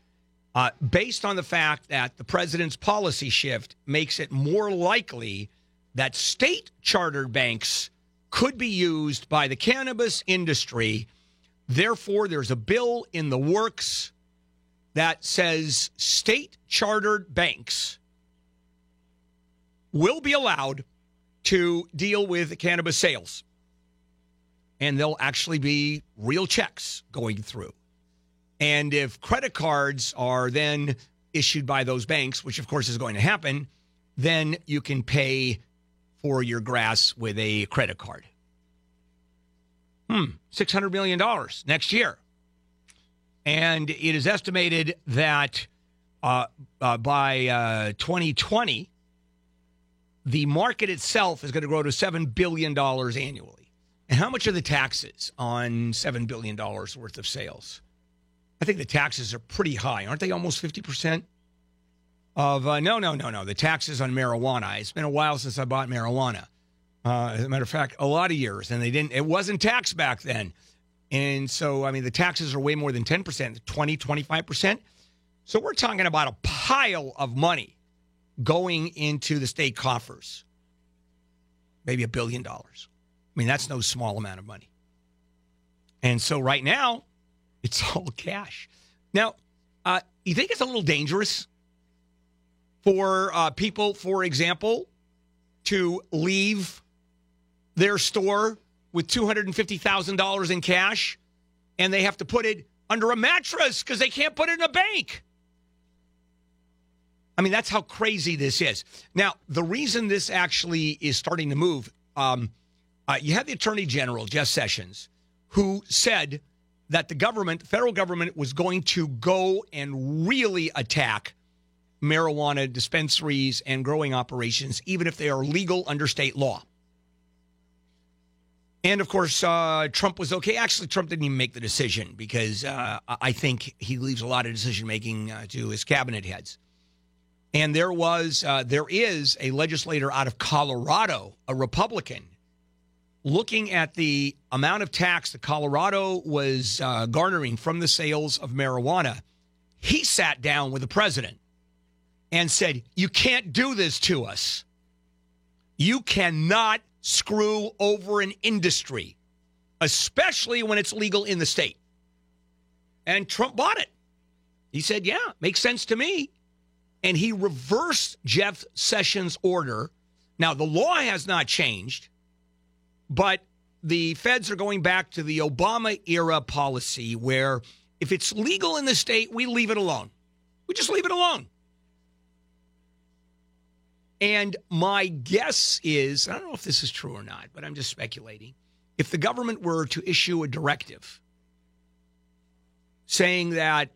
based on the fact that the president's policy shift makes it more likely that state chartered banks could be used by the cannabis industry. Therefore, there's a bill in the works that says state-chartered banks will be allowed to deal with cannabis sales. And there'll actually be real checks going through. And if credit cards are then issued by those banks, which of course is going to happen, then you can pay for your grass with a credit card. $600 million next year. And it is estimated that by 2020, the market itself is going to grow to $7 billion annually. And how much are the taxes on $7 billion worth of sales? I think the taxes are pretty high. Aren't they almost 50%? No. The taxes on marijuana. It's been a while since I bought marijuana. As a matter of fact, a lot of years. And it wasn't taxed back then. And so, I mean, the taxes are way more than 10%, 20, 25%. So we're talking about a pile of money going into the state coffers. Maybe $1 billion. I mean, that's no small amount of money. And so right now, it's all cash. Now, you think it's a little dangerous for people, for example, to leave their store with $250,000 in cash and they have to put it under a mattress because they can't put it in a bank? I mean, that's how crazy this is. Now, the reason this actually is starting to move, you had the Attorney General, Jeff Sessions, who said that the government, the federal government, was going to go and really attack marijuana dispensaries and growing operations, even if they are legal under state law. And, of course, Trump was okay. Actually, Trump didn't even make the decision because I think he leaves a lot of decision-making to his cabinet heads. And there is a legislator out of Colorado, a Republican, looking at the amount of tax that Colorado was garnering from the sales of marijuana. He sat down with the president and said, you can't do this to us. You cannot screw over an industry, especially when it's legal in the state. And Trump bought it. He said, yeah, makes sense to me. And he reversed Jeff Sessions' order. Now, the law has not changed, but the feds are going back to the Obama-era policy where if it's legal in the state, we leave it alone. We just leave it alone. And my guess is, I don't know if this is true or not, but I'm just speculating, if the government were to issue a directive saying that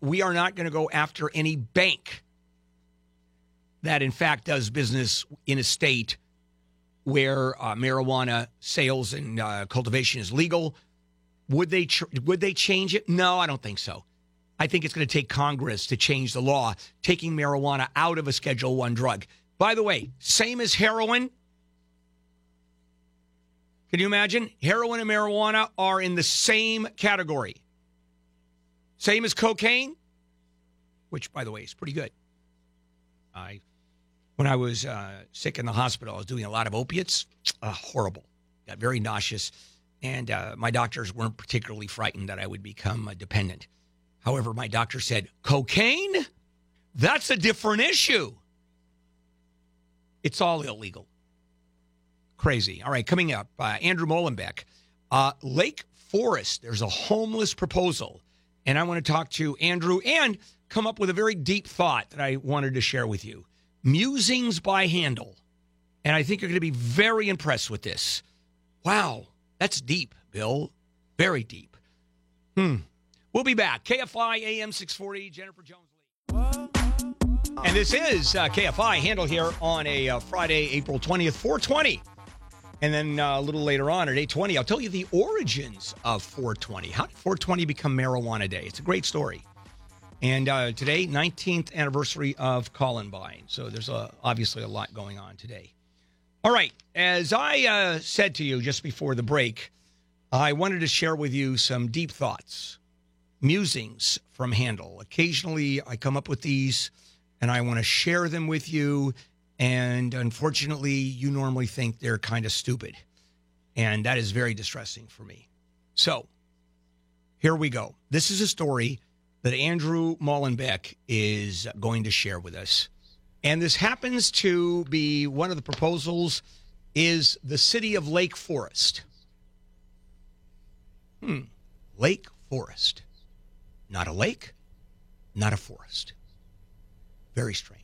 we are not going to go after any bank that, in fact, does business in a state where marijuana sales and cultivation is legal, would they change it? No, I don't think so. I think it's going to take Congress to change the law, taking marijuana out of a Schedule I drug. By the way, same as heroin. Can you imagine? Heroin and marijuana are in the same category. Same as cocaine, which, by the way, is pretty good. When I was sick in the hospital, I was doing a lot of opiates. Horrible. Got very nauseous. And my doctors weren't particularly frightened that I would become dependent. However, my doctor said, cocaine? That's a different issue. It's all illegal. Crazy. All right, coming up, Andrew Mollenbeck. Lake Forest, there's a homeless proposal. And I want to talk to Andrew and come up with a very deep thought that I wanted to share with you. Musings by Handel. And I think you're going to be very impressed with this. Wow, that's deep, Bill. Very deep. We'll be back. KFI AM 640, Jennifer Jones Lee. And this is KFI Handel here on a Friday, April 20th, 420. And then a little later on at 8:20, I'll tell you the origins of 420. How did 420 become Marijuana Day? It's a great story. And today, 19th anniversary of Columbine. So there's obviously a lot going on today. All right. As I said to you just before the break, I wanted to share with you some deep thoughts, musings from Handel. Occasionally, I come up with these, and I want to share them with you. And unfortunately, you normally think they're kind of stupid. And that is very distressing for me. So here we go. This is a story that Andrew Mollenbeck is going to share with us. And this happens to be one of the proposals is the city of Lake Forest. Lake Forest. Not a lake, not a forest. Very strange.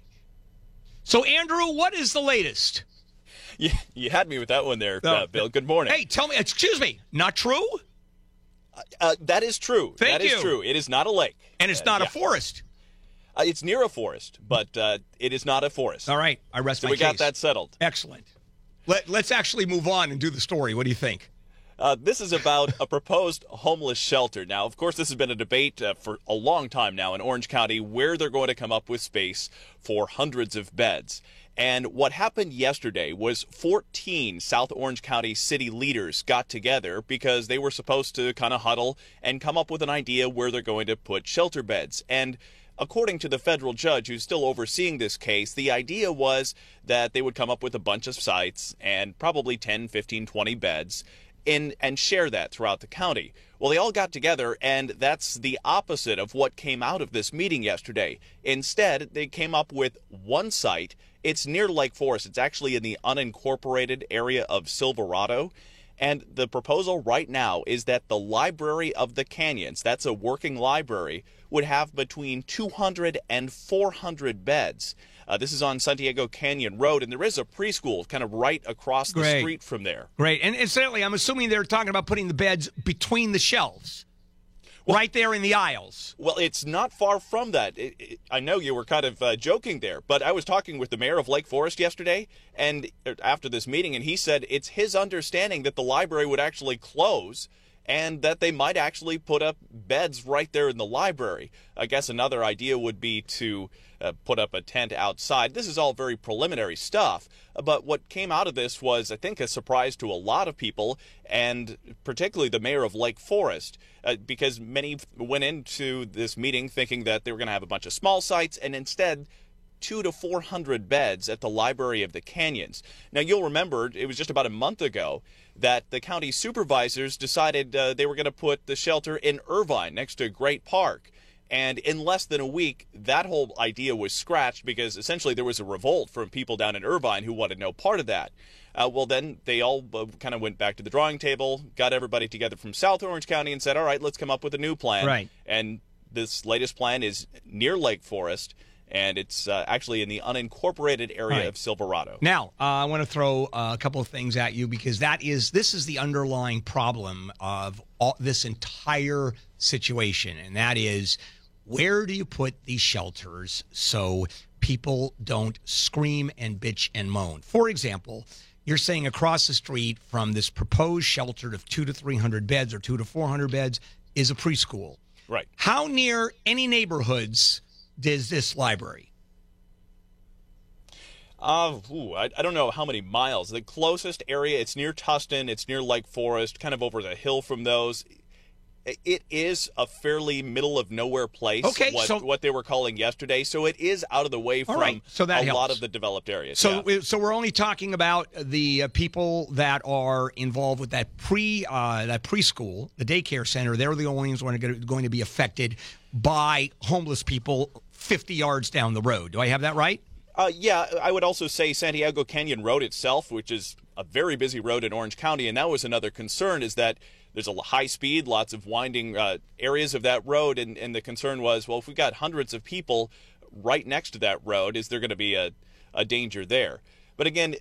So, Andrew, what is the latest? You had me with that one there, Bill. Good morning. Hey, tell me, excuse me, not true? That is true. Thank you. That is true. It is not a lake. And it's not a forest. It's near a forest, but it is not a forest. All right. I rest my case. So we got that settled. Excellent. Let's actually move on and do the story. What do you think? This is about a proposed homeless shelter. Now, of course, this has been a debate for a long time now in Orange County where they're going to come up with space for hundreds of beds. And what happened yesterday was 14 South Orange County city leaders got together because they were supposed to kind of huddle and come up with an idea where they're going to put shelter beds. And according to the federal judge who's still overseeing this case, the idea was that they would come up with a bunch of sites and probably 10, 15, 20 beds and share that throughout the county. Well, they all got together, and that's the opposite of what came out of this meeting yesterday. Instead, they came up with one site. It's near Lake Forest. It's actually in the unincorporated area of Silverado. And the proposal right now is that the Library of the Canyons, that's a working library, would have between 200 and 400 beds. This is on Santiago Canyon Road, and there is a preschool kind of right across the street from there. Great. And incidentally, I'm assuming they're talking about putting the beds between the shelves. Well, right there in the aisles. Well, it's not far from that. I know you were kind of joking there, but I was talking with the mayor of Lake Forest yesterday and after this meeting, and he said it's his understanding that the library would actually close and that they might actually put up beds right there in the library. I guess another idea would be to put up a tent outside. This is all very preliminary stuff, but what came out of this was, I think, a surprise to a lot of people, and particularly the mayor of Lake Forest, because many went into this meeting thinking that they were going to have a bunch of small sites, and instead 200 to 400 beds at the Library of the Canyons. Now, you'll remember it was just about a month ago that the county supervisors decided they were going to put the shelter in Irvine next to Great Park. And in less than a week, that whole idea was scratched because essentially there was a revolt from people down in Irvine who wanted no part of that. Well, then they all kind of went back to the drawing table, got everybody together from South Orange County and said, all right, let's come up with a new plan. Right. And this latest plan is near Lake Forest, and it's actually in the unincorporated area of Silverado. Now, I want to throw a couple of things at you because this is the underlying problem of this entire situation, and that is, where do you put these shelters so people don't scream and bitch and moan? For example, you're saying across the street from this proposed shelter of 200 to 300 beds or 200 to 400 beds is a preschool. Right. How near any neighborhoods is this library? I don't know how many miles. The closest area, it's near Tustin, it's near Lake Forest, kind of over the hill from those. It is a fairly middle-of-nowhere place, what they were calling yesterday. So it is out of the way from lot of the developed areas. So, so we're only talking about the people that are involved with that that preschool, the daycare center. They're the only ones who are going to be affected by homeless people 50 yards down the road. Do I have that right? Yeah, I would also say Santiago Canyon Road itself, which is a very busy road in Orange County, and that was another concern is that there's a high speed, lots of winding areas of that road, and the concern was, well, if we've got hundreds of people right next to that road, is there going to be a danger there? But again,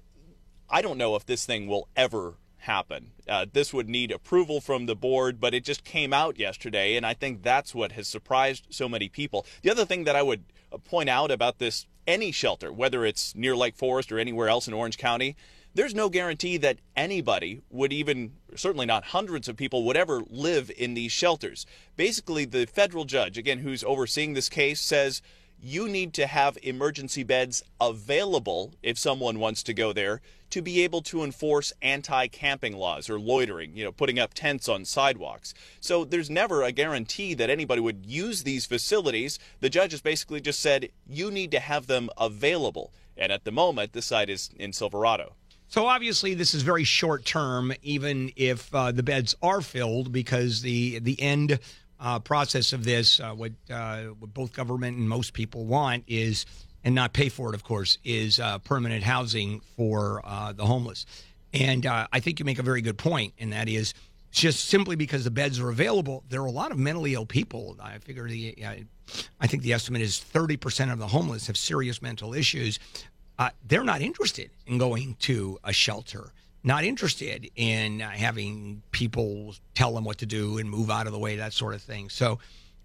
I don't know if this thing will ever happen. This would need approval from the board, but it just came out yesterday, and I think that's what has surprised so many people. The other thing that I would point out about this, any shelter, whether it's near Lake Forest or anywhere else in Orange County, there's no guarantee that anybody would even, certainly not hundreds of people, would ever live in these shelters. Basically, the federal judge, again, who's overseeing this case, says you need to have emergency beds available if someone wants to go there to be able to enforce anti-camping laws or loitering, putting up tents on sidewalks. So there's never a guarantee that anybody would use these facilities. The judge has basically just said you need to have them available. And at the moment, the site is in Silverado. So obviously this is very short term, even if the beds are filled, because the end process of this, what both government and most people want is, and not pay for it, of course, is permanent housing for the homeless. And I think you make a very good point, and that is just simply because the beds are available, there are a lot of mentally ill people. I figure I think the estimate is 30% of the homeless have serious mental issues. They're not interested in going to a shelter, not interested in having people tell them what to do and move out of the way, that sort of thing. So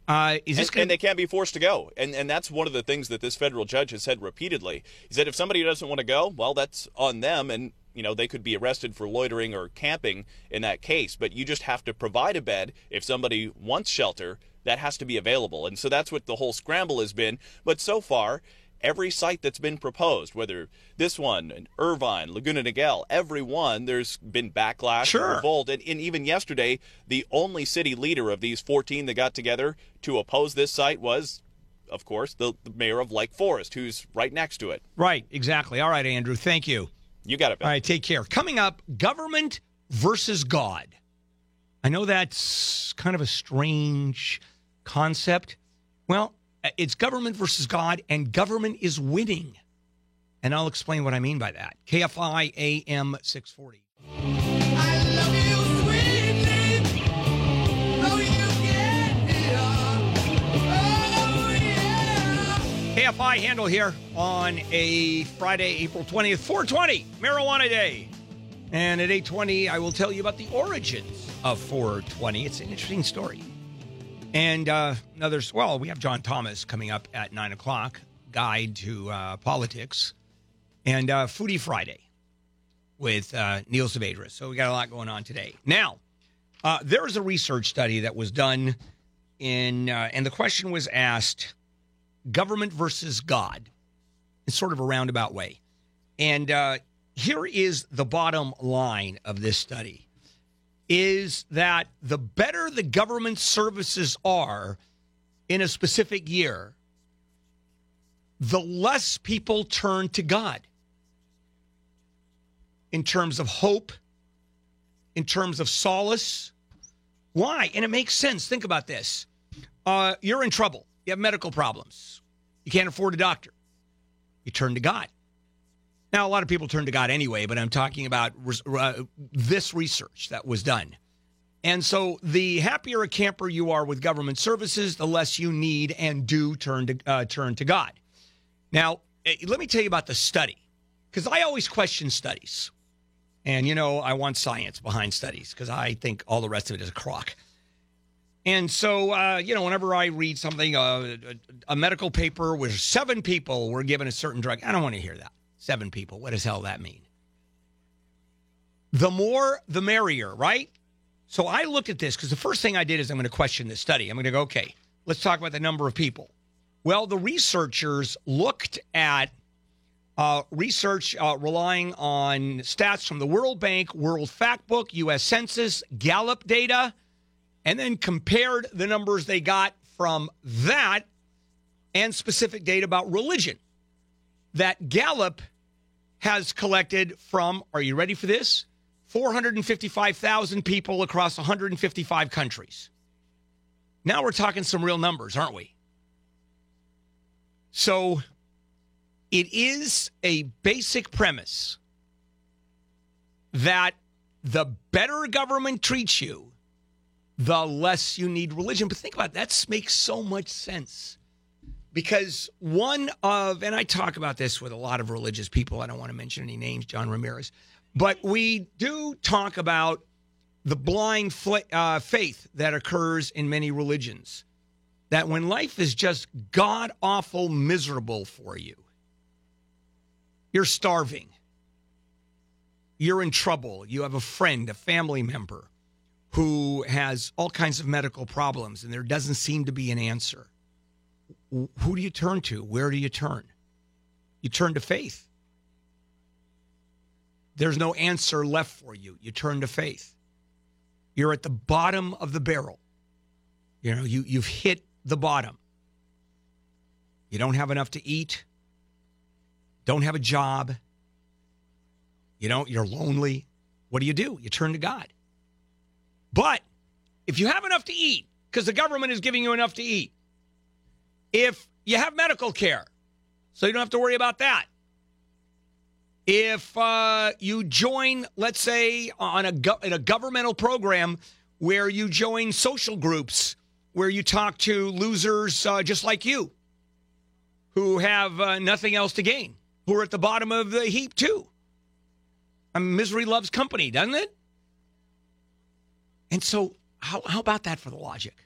and they can't be forced to go. And that's one of the things that this federal judge has said repeatedly. He said if somebody doesn't want to go, well, that's on them. And, you know, they could be arrested for loitering or camping in that case. But you just have to provide a bed if somebody wants shelter. That has to be available. And so that's what the whole scramble has been. But so far, every site that's been proposed, whether this one, Irvine, Laguna Niguel, every one, there's been backlash, sure, revolt. And even yesterday, the only city leader of these 14 that got together to oppose this site was, of course, the mayor of Lake Forest, who's right next to it. Right, exactly. All right, Andrew, thank you. You got it, Bill. All right, take care. Coming up, government versus God. I know that's kind of a strange concept. Well, it's government versus God, and government is winning. And I'll explain what I mean by that. KFI AM 640. I love you, sweetly. Oh, you get me on. Oh, yeah. KFI Handel here on a Friday, April 20th, 420, Marijuana Day. And at 8:20, I will tell you about the origins of 420. It's an interesting story. And we have John Thomas coming up at 9 o'clock, Guide to Politics, and Foodie Friday with Neil Saavedra. So we got a lot going on today. Now, there is a research study that was done, and the question was asked, government versus God, in sort of a roundabout way. And here is the bottom line of this study, is that the better the government services are in a specific year, the less people turn to God in terms of hope, in terms of solace. Why? And it makes sense. Think about this. You're in trouble. You have medical problems. You can't afford a doctor. You turn to God. Now, a lot of people turn to God anyway, but I'm talking about this research that was done. And so the happier a camper you are with government services, the less you need and do turn to God. Now, let me tell you about the study, because I always question studies. And, you know, I want science behind studies because I think all the rest of it is a crock. And so, whenever I read something, a medical paper where 7 people were given a certain drug, I don't want to hear that. 7 people. What does hell that mean? The more, the merrier, right? So I look at this because the first thing I did is I'm going to question this study. I'm going to go, okay, let's talk about the number of people. Well, the researchers looked at research relying on stats from the World Bank, World Factbook, U.S. Census, Gallup data, and then compared the numbers they got from that and specific data about religion that Gallup has collected from, are you ready for this? 455,000 people across 155 countries. Now we're talking some real numbers, aren't we? So it is a basic premise that the better government treats you, the less you need religion. But think about it, that makes so much sense. Because and I talk about this with a lot of religious people. I don't want to mention any names, John Ramirez. But we do talk about the blind faith that occurs in many religions. That when life is just god-awful miserable for you, you're starving, you're in trouble, you have a friend, a family member who has all kinds of medical problems and there doesn't seem to be an answer. Who do you turn to? Where do you turn? You turn to faith. There's no answer left for you. You turn to faith. You're at the bottom of the barrel. You know, you've hit the bottom. You don't have enough to eat. Don't have a job. You know, you're lonely. What do? You turn to God. But if you have enough to eat, because the government is giving you enough to eat, if you have medical care, so you don't have to worry about that, if you join, let's say, in a governmental program where you join social groups, where you talk to losers just like you, who have nothing else to gain, who are at the bottom of the heap, too. I mean, misery loves company, doesn't it? And so how about that for the logic?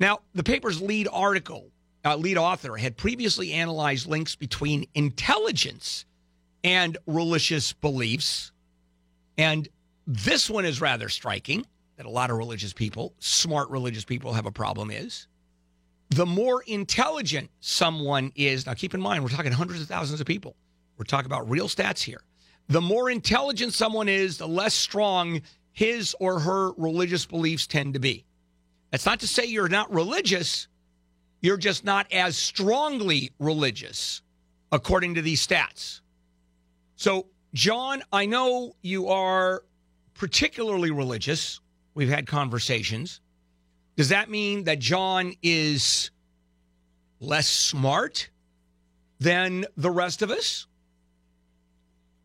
Now, the paper's lead author had previously analyzed links between intelligence and religious beliefs. And this one is rather striking, that a lot of religious people, smart religious people, have a problem is, the more intelligent someone is, now keep in mind, we're talking hundreds of thousands of people. We're talking about real stats here. The more intelligent someone is, the less strong his or her religious beliefs tend to be. That's not to say you're not religious. You're just not as strongly religious, according to these stats. So, John, I know you are particularly religious. We've had conversations. Does that mean that John is less smart than the rest of us?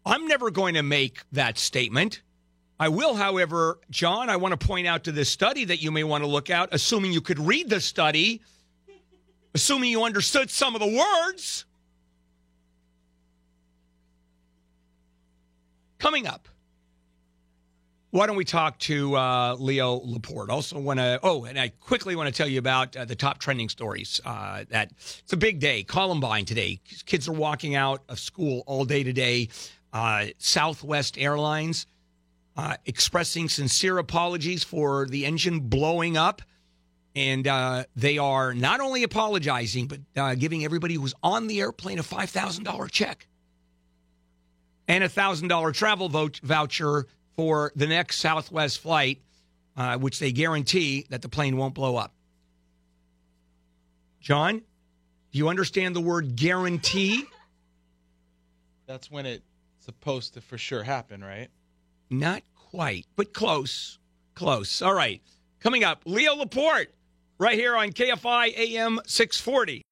I'm never going to make that statement. I will, however, John, I want to point out to this study that you may want to look at, assuming you could read the study, assuming you understood some of the words. Coming up, why don't we talk to Leo Laporte? Also want to, and I quickly want to tell you about the top trending stories. That it's a big day, Columbine today. Kids are walking out of school all day today. Southwest Airlines expressing sincere apologies for the engine blowing up. And they are not only apologizing, but giving everybody who was on the airplane a $5,000 check and a $1,000 travel voucher for the next Southwest flight, which they guarantee that the plane won't blow up. John, do you understand the word guarantee? That's when it... supposed to for sure happen, right? Not quite, but close. Close. All right. Coming up, Leo Laporte, right here on KFI AM 640.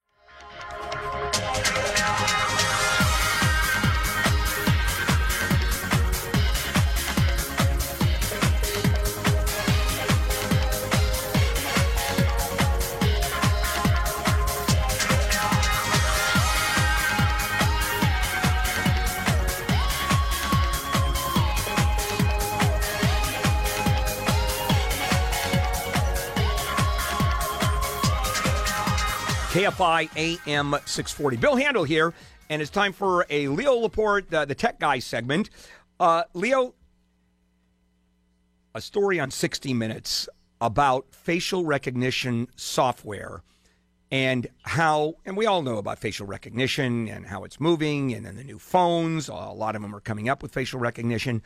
KFI AM 640. Bill Handel here, and it's time for a Leo Laporte, the Tech Guy segment. Leo, a story on 60 Minutes about facial recognition software and how, and we all know about facial recognition and how it's moving, and then the new phones, a lot of them are coming up with facial recognition.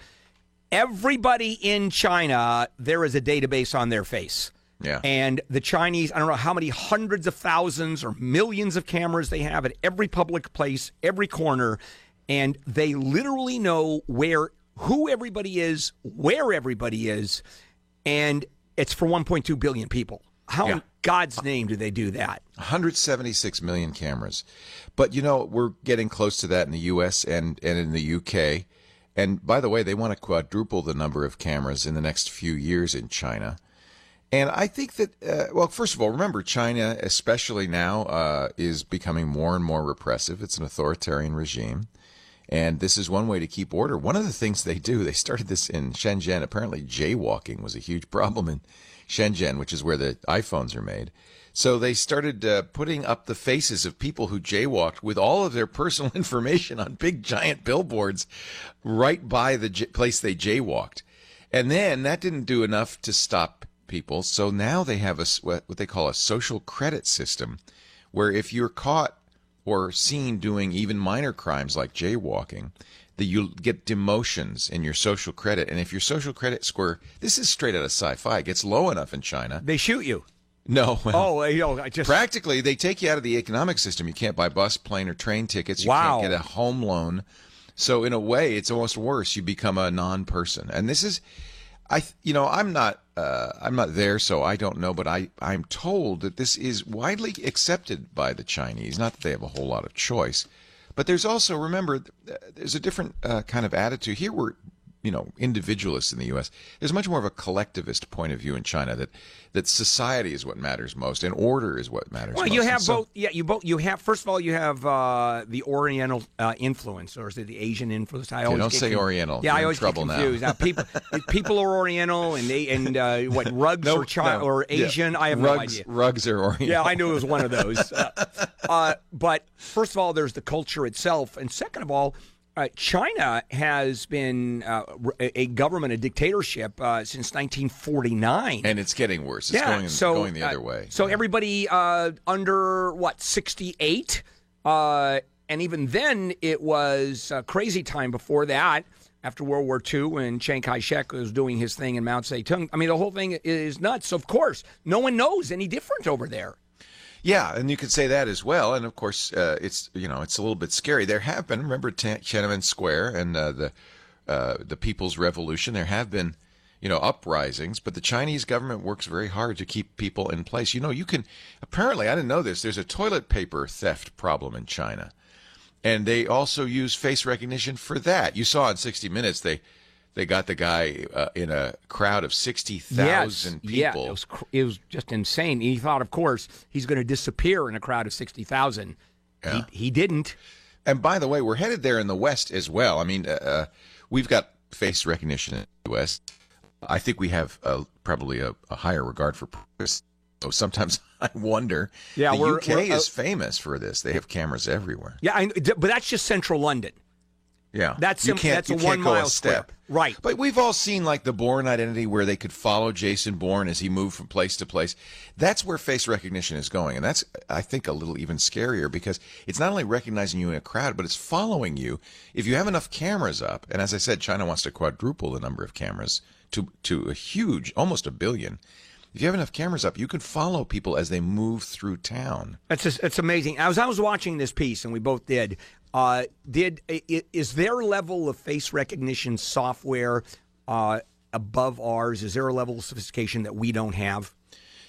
Everybody in China, there is a database on their face. Yeah. And the Chinese, I don't know how many hundreds of thousands or millions of cameras they have at every public place, every corner, and they literally know who everybody is, where everybody is, and it's for 1.2 billion people. How in God's name do they do that? 176 million cameras. But, you know, we're getting close to that in the U.S. and in the U.K. And, by the way, they want to quadruple the number of cameras in the next few years in China. And I think that, first of all, remember, China, especially now, is becoming more and more repressive. It's an authoritarian regime. And this is one way to keep order. One of the things they do, they started this in Shenzhen. Apparently, jaywalking was a huge problem in Shenzhen, which is where the iPhones are made. So they started putting up the faces of people who jaywalked with all of their personal information on big, giant billboards right by the place they jaywalked. And then that didn't do enough to stop people. So now they have what they call a social credit system, where if you're caught or seen doing even minor crimes like jaywalking, that you'll get demotions in your social credit. And if your social credit score, this is straight out of sci-fi, gets low enough in China, they shoot you. No. Well, practically, they take you out of the economic system. You can't buy bus, plane, or train tickets. You can't get a home loan. So in a way, it's almost worse. You become a non-person. And this is, I'm not there, so I don't know. But I'm told that this is widely accepted by the Chinese. Not that they have a whole lot of choice, but there's also, remember, there's a different kind of attitude here. We're, individualists in the U.S. There's much more of a collectivist point of view in China that society is what matters most and order is what matters. Well, most. You have both. Yeah, you have. First of all, you have the Oriental influence, or is it the Asian influence? Oriental. Yeah, I always get confused. Now, people are Oriental, and rugs or China or Asian? Yeah. I have no idea. Rugs are Oriental. Yeah, I knew it was one of those. But first of all, there's the culture itself, and second of all. China has been a dictatorship, since 1949. And it's getting worse. It's going the other way. So everybody under, 68? And even then, it was a crazy time before that, after World War II, when Chiang Kai-shek was doing his thing in Mao Zedong. I mean, the whole thing is nuts. So, of course, no one knows any different over there. Yeah, and you could say that as well. And, of course, it's a little bit scary. There have been, remember Tiananmen Square and the People's Revolution, there have been, uprisings. But the Chinese government works very hard to keep people in place. You can, apparently, I didn't know this, there's a toilet paper theft problem in China. And they also use face recognition for that. You saw on 60 Minutes, they got the guy in a crowd of 60,000 people. Yeah, it was just insane. He thought, of course, he's going to disappear in a crowd of 60,000. Yeah. He didn't. And by the way, we're headed there in the West as well. I mean, we've got face recognition in the U.S. I think we have probably a higher regard for privacy. So sometimes I wonder. Yeah, the UK is famous for this. They have cameras everywhere. Yeah, but that's just central London. Yeah, that's a 1 mile step, right? But we've all seen like the Bourne Identity, where they could follow Jason Bourne as he moved from place to place. That's where face recognition is going, and that's, I think, a little even scarier, because it's not only recognizing you in a crowd, but it's following you. If you have enough cameras up, and as I said, China wants to quadruple the number of cameras to a huge, almost a billion. If you have enough cameras up, you can follow people as they move through town. That's amazing. As I was watching this piece, and we both did. Is their level of face recognition software above ours? Is there a level of sophistication that we don't have?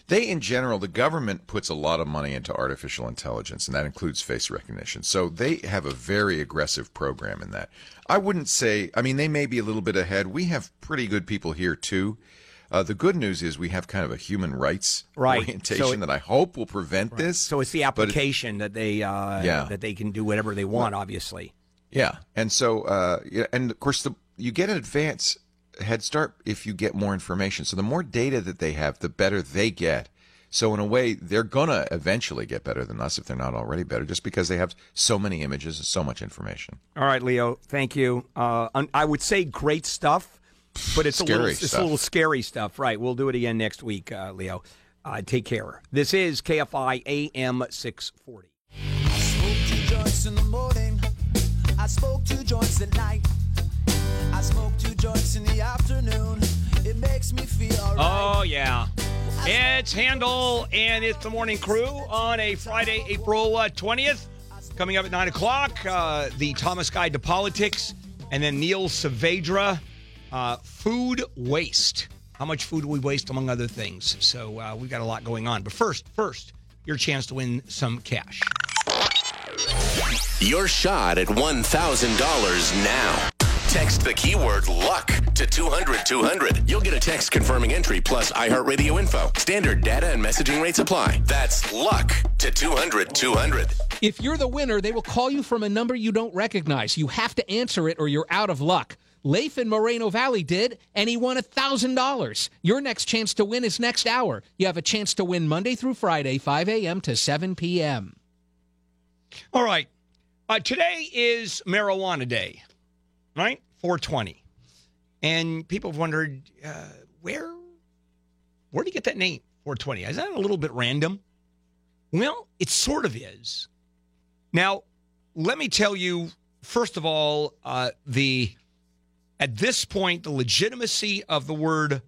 They, in general, the government puts a lot of money into artificial intelligence, and that includes face recognition. So they have a very aggressive program in that. I wouldn't say, they may be a little bit ahead. We have pretty good people here, too. The good news is we have kind of a human rights orientation that I hope will prevent this. So it's the application that they can do whatever they want, obviously. Yeah, and so and of course you get an advance head start if you get more information. So the more data that they have, the better they get. So in a way, they're gonna eventually get better than us if they're not already better, just because they have so many images and so much information. All right, Leo, thank you. I would say great stuff. But it's a little scary stuff, right? We'll do it again next week, Leo. Take care. This is KFI AM 640. I spoke to Joyce in the morning. I spoke to Joyce at night. I spoke to Joyce in the afternoon. It makes me feel right. Oh, yeah. It's Handel, and it's the morning crew on a Friday, April 20th. Coming up at 9 o'clock, the Thomas Guide to Politics, and then Neil Saavedra. Food waste. How much food do we waste, among other things? So we've got a lot going on. But first, your chance to win some cash. Your shot at $1,000 now. Text the keyword LUCK to 200-200. You'll get a text confirming entry plus iHeartRadio info. Standard data and messaging rates apply. That's LUCK to 200-200. If you're the winner, they will call you from a number you don't recognize. You have to answer it or you're out of luck. Leif in Moreno Valley did, and he won $1,000. Your next chance to win is next hour. You have a chance to win Monday through Friday, 5 a.m. to 7 p.m. All right. Today is Marijuana Day, right? 420. And people have wondered, where do you get that name, 420? Is that a little bit random? Well, it sort of is. Now, let me tell you, first of all, at this point, the legitimacy of the word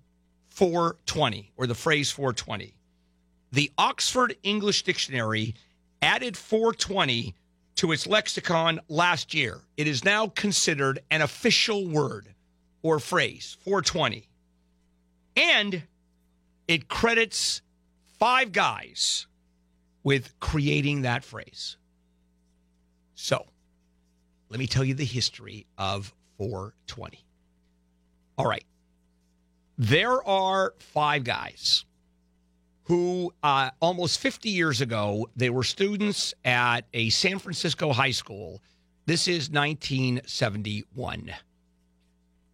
420, or the phrase 420. The Oxford English Dictionary added 420 to its lexicon last year. It is now considered an official word or phrase, 420. And it credits five guys with creating that phrase. So, let me tell you the history of 420. All right. There are five guys who almost 50 years ago, they were students at a San Francisco high school. This is 1971.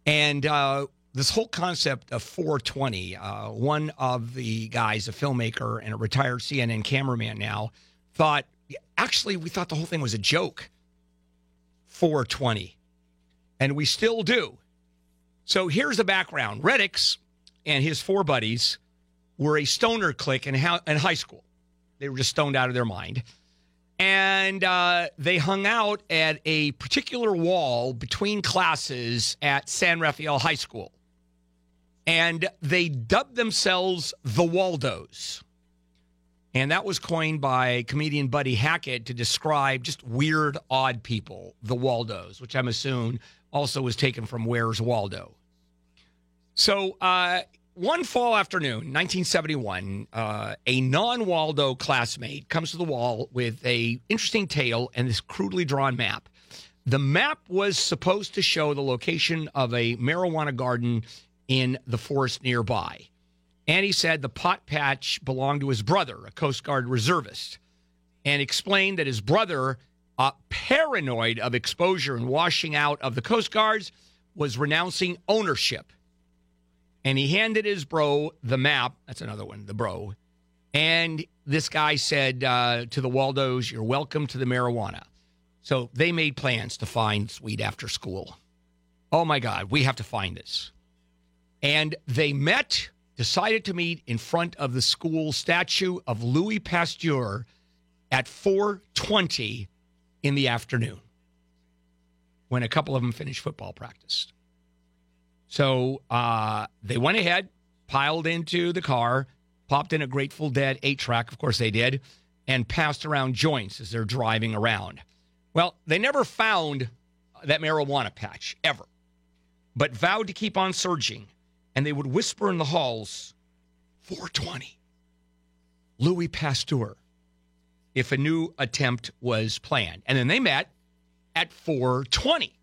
And this whole concept of 420, one of the guys, a filmmaker and a retired CNN cameraman now, thought, actually, we thought the whole thing was a joke, 420. And we still do. So here's the background. Reddick's and his four buddies were a stoner clique in high school. They were just stoned out of their mind. And they hung out at a particular wall between classes at San Rafael High School. And they dubbed themselves the Waldos. And that was coined by comedian Buddy Hackett to describe just weird, odd people, the Waldos, which I'm assuming also was taken from Where's Waldo. So, one fall afternoon, 1971, a non-Waldo classmate comes to the wall with an interesting tale and this crudely drawn map. The map was supposed to show the location of a marijuana garden in the forest nearby. And he said the pot patch belonged to his brother, a Coast Guard reservist, and explained that his brother, paranoid of exposure and washing out of the Coast Guards, was renouncing ownership. And he handed his bro the map. That's another one, the bro. And this guy said to the Waldos, "You're welcome to the marijuana." So they made plans to find weed after school. Oh, my God, we have to find this. And they met, decided to meet in front of the school statue of Louis Pasteur at 4:20 in the afternoon when a couple of them finished football practice. So they went ahead, piled into the car, popped in a Grateful Dead 8-track, of course they did, and passed around joints as they're driving around. Well, they never found that marijuana patch, ever, but vowed to keep on searching, and they would whisper in the halls, 420, Louis Pasteur, if a new attempt was planned. And then they met at 420.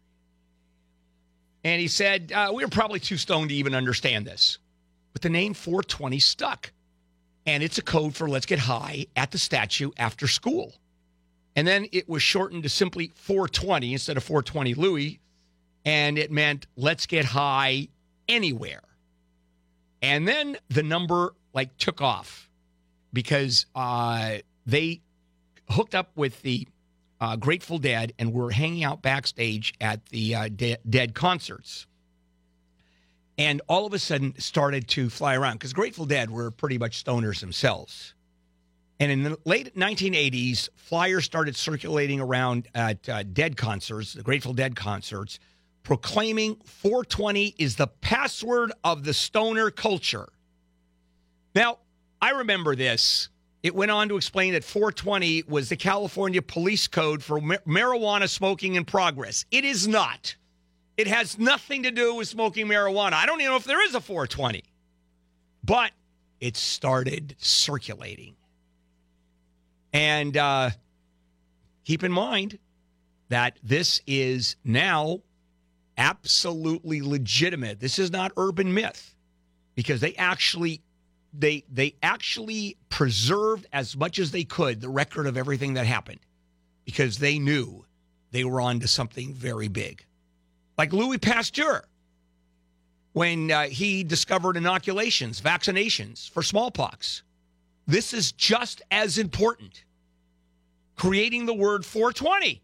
And he said, we were probably too stoned to even understand this. But the name 420 stuck. And it's a code for let's get high at the statue after school. And then it was shortened to simply 420 instead of 420 Louis. And it meant let's get high anywhere. And then the number like took off because they hooked up with the Grateful Dead, and we're hanging out backstage at the Dead concerts. And all of a sudden started to fly around, because Grateful Dead were pretty much stoners themselves. And in the late 1980s, flyers started circulating around at Dead concerts, the Grateful Dead concerts, proclaiming 420 is the password of the stoner culture. Now, I remember this. It went on to explain that 420 was the California police code for marijuana smoking in progress. It is not. It has nothing to do with smoking marijuana. I don't even know if there is a 420. But it started circulating. And keep in mind that this is now absolutely legitimate. This is not urban myth, because they actually They actually preserved as much as they could the record of everything that happened, because they knew they were on to something very big. Like Louis Pasteur, when he discovered inoculations, vaccinations for smallpox. This is just as important, creating the word 420.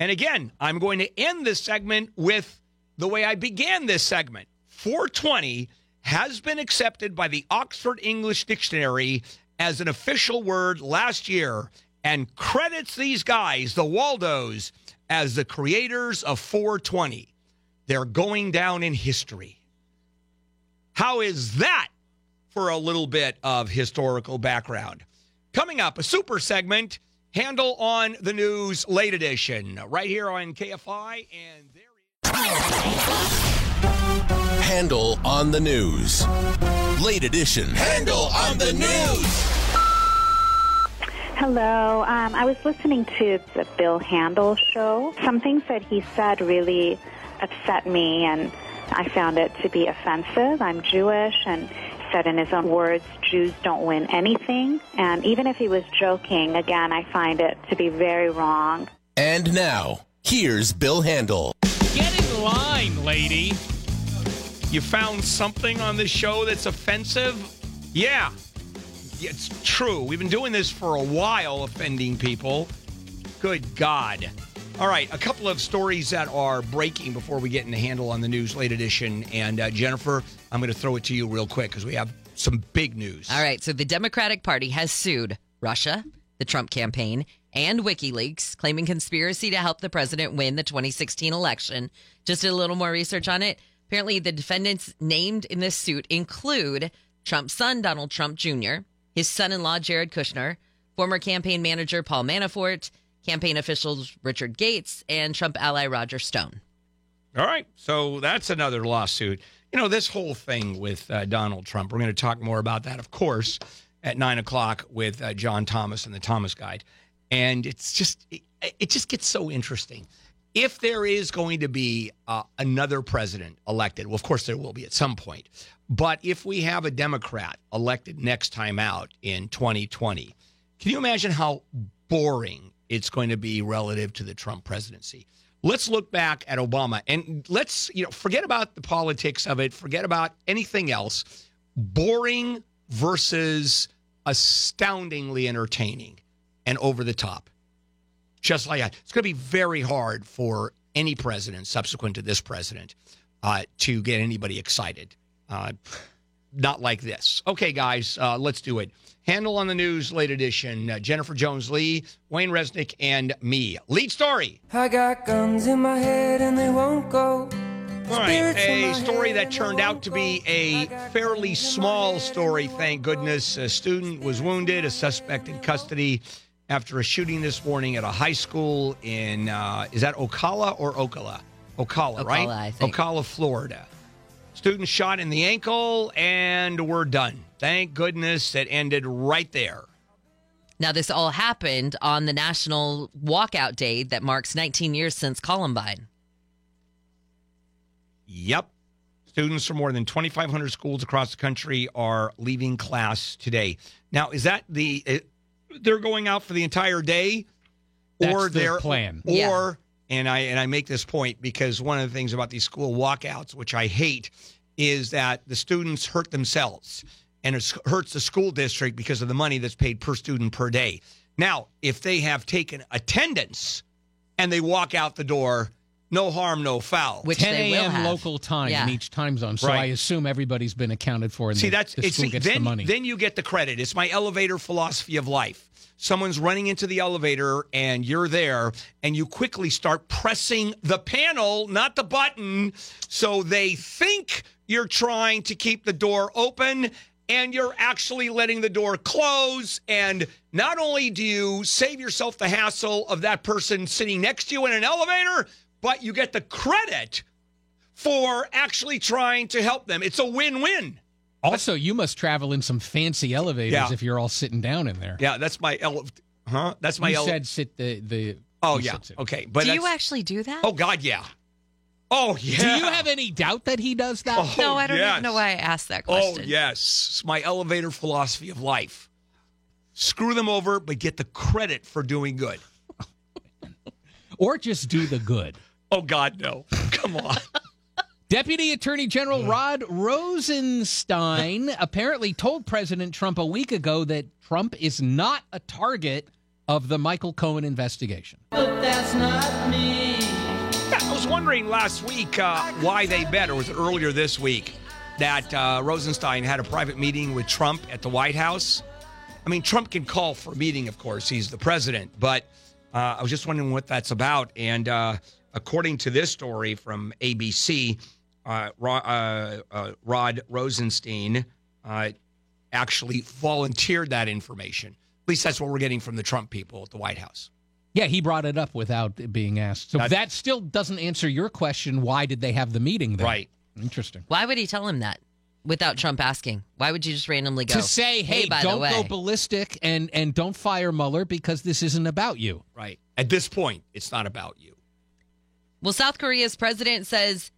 And again, I'm going to end this segment with the way I began this segment. 420 has been accepted by the Oxford English Dictionary as an official word last year, and credits these guys, the Waldos, as the creators of 420. They're going down in history. How is that for a little bit of historical background? Coming up, a super segment, Handel on the News, late edition, right here on KFI. And there is Handel on the News, late edition. Handel on the News. Hello. I was listening to the Bill Handel show. Some things that he said really upset me, and I found it to be offensive. I'm Jewish, and said in his own words, Jews don't win anything. And even if he was joking, again, I find it to be very wrong. And now, here's Bill Handel. Get in line, lady. You found something on this show that's offensive? Yeah, it's true. We've been doing this for a while, offending people. Good God. All right, a couple of stories that are breaking before we get into Handel on the News, late edition. And Jennifer, I'm going to throw it to you real quick because we have some big news. All right, so the Democratic Party has sued Russia, the Trump campaign, and WikiLeaks, claiming conspiracy to help the president win the 2016 election. Just did a little more research on it. Apparently, the defendants named in this suit include Trump's son, Donald Trump Jr., his son-in-law, Jared Kushner, former campaign manager, Paul Manafort, campaign officials Richard Gates, and Trump ally Roger Stone. All right. So that's another lawsuit. You know, this whole thing with Donald Trump, we're going to talk more about that, of course, at 9 o'clock with John Thomas and the Thomas Guide. And it's just, it just gets so interesting. If there is going to be another president elected, well, of course there will be at some point. But if we have a Democrat elected next time out in 2020, can you imagine how boring it's going to be relative to the Trump presidency? Let's look back at Obama, and let's, you know, forget about the politics of it. Forget about anything else. Boring versus astoundingly entertaining and over the top. Just like that. It's going to be very hard for any president subsequent to this president to get anybody excited. Not like this. Okay, guys, let's do it. Handel on the News, late edition. Jennifer Jones Lee, Wayne Resnick, and me. Lead story. I got guns in my head and they won't go. All right, a story that turned out to be a fairly small story, thank goodness. A student was wounded, a suspect in custody after a shooting this morning at a high school in, is that Ocala or Ocala? Ocala, right? Ocala, I think. Ocala, Florida. Student shot in the ankle, and we're done. Thank goodness it ended right there. Now, this all happened on the National Walkout Day that marks 19 years since Columbine. Yep. Students from more than 2,500 schools across the country are leaving class today. Now, is that they're going out for the entire day? That's their plan. Or... yeah. And I make this point because one of the things about these school walkouts, which I hate, is that the students hurt themselves, and it hurts the school district because of the money that's paid per student per day. Now, if they have taken attendance and they walk out the door, no harm, no foul. Which 10 a.m. local time in each time zone. So right. I assume everybody's been accounted for, and the school gets the money. Then you get the credit. It's my elevator philosophy of life. Someone's running into the elevator, and you're there, and you quickly start pressing the panel, not the button, so they think you're trying to keep the door open, and you're actually letting the door close. And not only do you save yourself the hassle of that person sitting next to you in an elevator, but you get the credit for actually trying to help them. It's a win-win. Also, you must travel in some fancy elevators if you're all sitting down in there. Yeah, that's my said sit the oh, yeah. Sit. Okay. But do you actually do that? Oh, God, yeah. Oh, yeah. Do you have any doubt that he does that? Oh, no, I don't even know why I asked that question. Oh, yes. It's my elevator philosophy of life. Screw them over, but get the credit for doing good. Or just do the good. Oh, God, no. Come on. Deputy Attorney General Rod Rosenstein apparently told President Trump a week ago that Trump is not a target of the Michael Cohen investigation. But that's not me. Yeah, I was wondering last week why they bet, or was it earlier this week, that Rosenstein had a private meeting with Trump at the White House. I mean, Trump can call for a meeting, of course. He's the president. But I was just wondering what that's about. And according to this story from ABC... Rod Rosenstein actually volunteered that information. At least that's what we're getting from the Trump people at the White House. Yeah, he brought it up without being asked. So that still doesn't answer your question. Why did they have the meeting then? Right. Interesting. Why would he tell him that without Trump asking? Why would you just randomly go? To say, hey, by don't the way. Go ballistic and don't fire Mueller because this isn't about you. Right. At this point, it's not about you. Well, South Korea's president says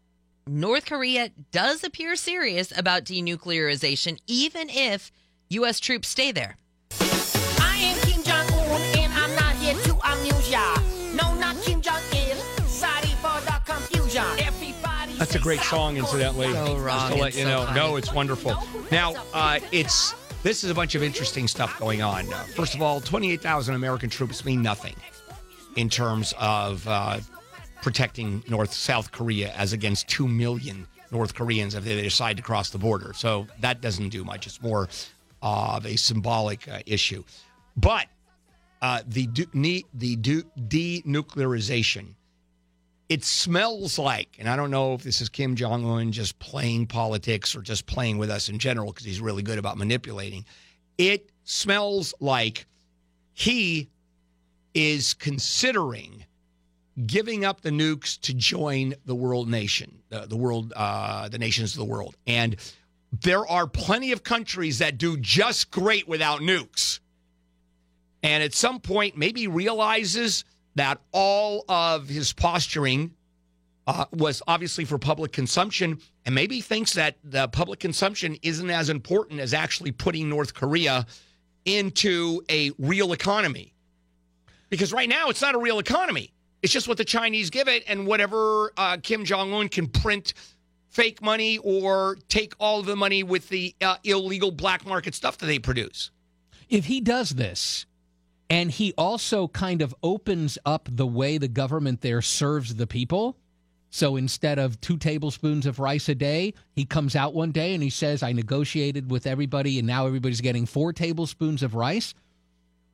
North Korea does appear serious about denuclearization, even if U.S. troops stay there. I am Kim Jong-un, and I'm not here to amuse y'all. No, not Kim Jong-il. Sorry for the confusion. Everybody that's a great song, incidentally. So wrong. Just to let you know. No, it's wonderful. Now, this is a bunch of interesting stuff going on. First of all, 28,000 American troops mean nothing in terms of protecting South Korea as against 2 million North Koreans if they decide to cross the border. So that doesn't do much. It's more of a symbolic issue. But the denuclearization, it smells like, and I don't know if this is Kim Jong-un just playing politics or just playing with us in general because he's really good about manipulating. It smells like he is considering giving up the nukes to join the world nation, the nations of the world. And there are plenty of countries that do just great without nukes. And at some point, maybe realizes that all of his posturing was obviously for public consumption, and maybe thinks that the public consumption isn't as important as actually putting North Korea into a real economy. Because right now, it's not a real economy. It's just what the Chinese give it, and whatever Kim Jong-un can print fake money or take all of the money with the illegal black market stuff that they produce. If he does this, and he also kind of opens up the way the government there serves the people, so instead of 2 tablespoons of rice a day, he comes out one day and he says, I negotiated with everybody, and now everybody's getting 4 tablespoons of rice,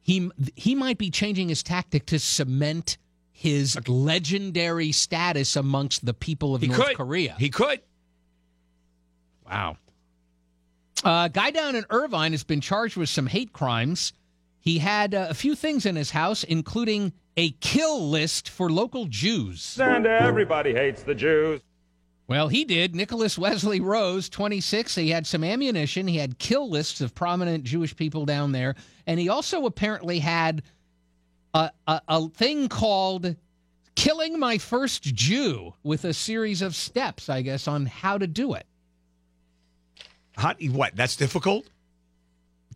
he might be changing his tactic to cement his legendary status amongst the people of North Korea. He could. Wow. A guy down in Irvine has been charged with some hate crimes. He had a few things in his house, including a kill list for local Jews. And everybody hates the Jews. Well, he did. Nicholas Wesley Rose, 26. He had some ammunition. He had kill lists of prominent Jewish people down there. And he also apparently had a thing called Killing My First Jew with a series of steps, I guess, on how to do it. What? That's difficult?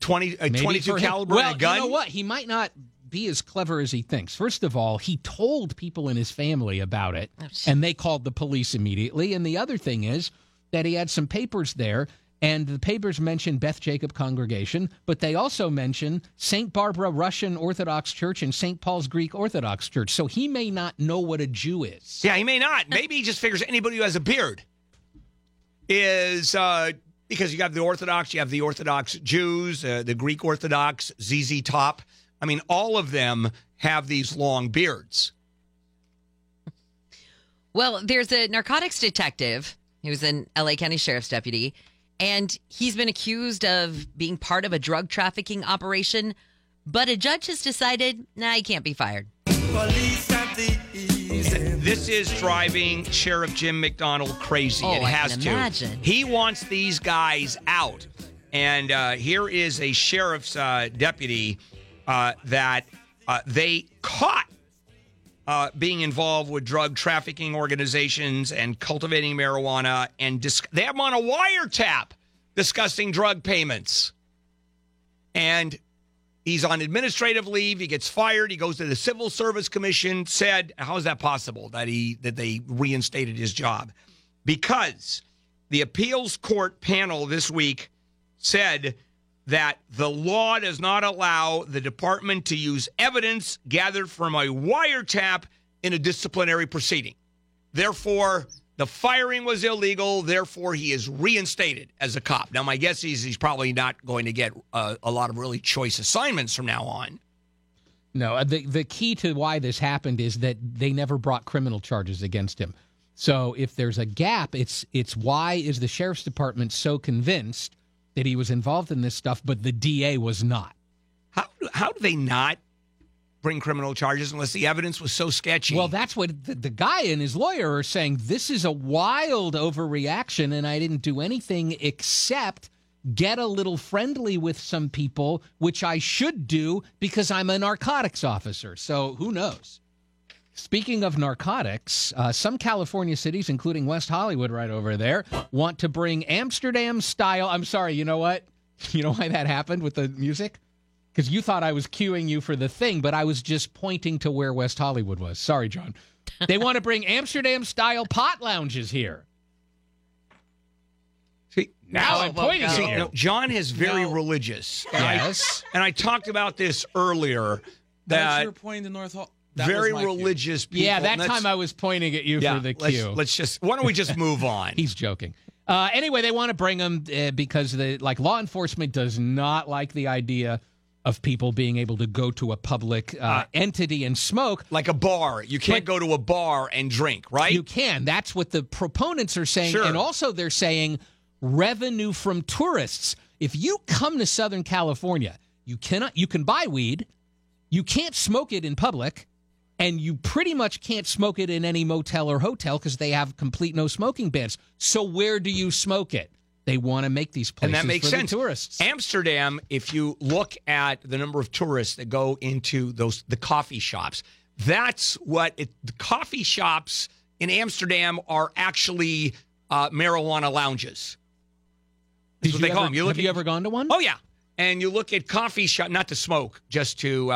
22 caliber and a gun? Well, you know what? He might not be as clever as he thinks. First of all, he told people in his family about it, and they called the police immediately. And the other thing is that he had some papers there, and the papers mention Beth Jacob Congregation, but they also mention St. Barbara Russian Orthodox Church and St. Paul's Greek Orthodox Church. So he may not know what a Jew is. Yeah, he may not. Maybe he just figures anybody who has a beard is, because you have the Orthodox, Jews, the Greek Orthodox, ZZ Top. I mean, all of them have these long beards. Well, there's a narcotics detective. He was an L.A. County Sheriff's deputy. And he's been accused of being part of a drug trafficking operation, but a judge has decided, nah, he can't be fired. This is driving Sheriff Jim McDonnell crazy. Oh, it has I can imagine. He wants these guys out. And here is a sheriff's deputy that they caught being involved with drug trafficking organizations and cultivating marijuana, and they have them on a wiretap discussing drug payments. And he's on administrative leave. He gets fired. He goes to the Civil Service Commission. Said, how is that possible that they reinstated his job? Because the appeals court panel this week said that the law does not allow the department to use evidence gathered from a wiretap in a disciplinary proceeding. Therefore, the firing was illegal. Therefore, he is reinstated as a cop. Now, my guess is he's probably not going to get a lot of really choice assignments from now on. No, the key to why this happened is that they never brought criminal charges against him. So if there's a gap, it's why is the sheriff's department so convinced that he was involved in this stuff, but the DA was not. How do they not bring criminal charges unless the evidence was so sketchy? Well, that's what the guy and his lawyer are saying. This is a wild overreaction, and I didn't do anything except get a little friendly with some people, which I should do because I'm a narcotics officer. So who knows? Speaking of narcotics, some California cities, including West Hollywood right over there, want to bring Amsterdam-style... I'm sorry, you know what? You know why that happened with the music? Because you thought I was cueing you for the thing, but I was just pointing to where West Hollywood was. Sorry, John. They want to bring Amsterdam-style pot lounges here. See, now I'm pointing at you. No, John is very religious. Yes. And I talked about this earlier. That you're pointing to North Hall... That very religious cue. People. Yeah, that time I was pointing at you for the cue. Why don't we just move on? He's joking. Anyway, they want to bring them because law enforcement does not like the idea of people being able to go to a public entity and smoke. Like a bar. You can't go to a bar and drink, right? You can. That's what the proponents are saying. Sure. And also they're saying revenue from tourists. If you come to Southern California, you can buy weed. You can't smoke it in public. And you pretty much can't smoke it in any motel or hotel because they have complete no-smoking bans. So where do you smoke it? They want to make these places for the tourists. Amsterdam, if you look at the number of tourists that go into the coffee shops, that's what the coffee shops in Amsterdam are actually marijuana lounges. That's what they call them. Have you ever gone to one? Oh, yeah. And you look at coffee shop, not to smoke, just to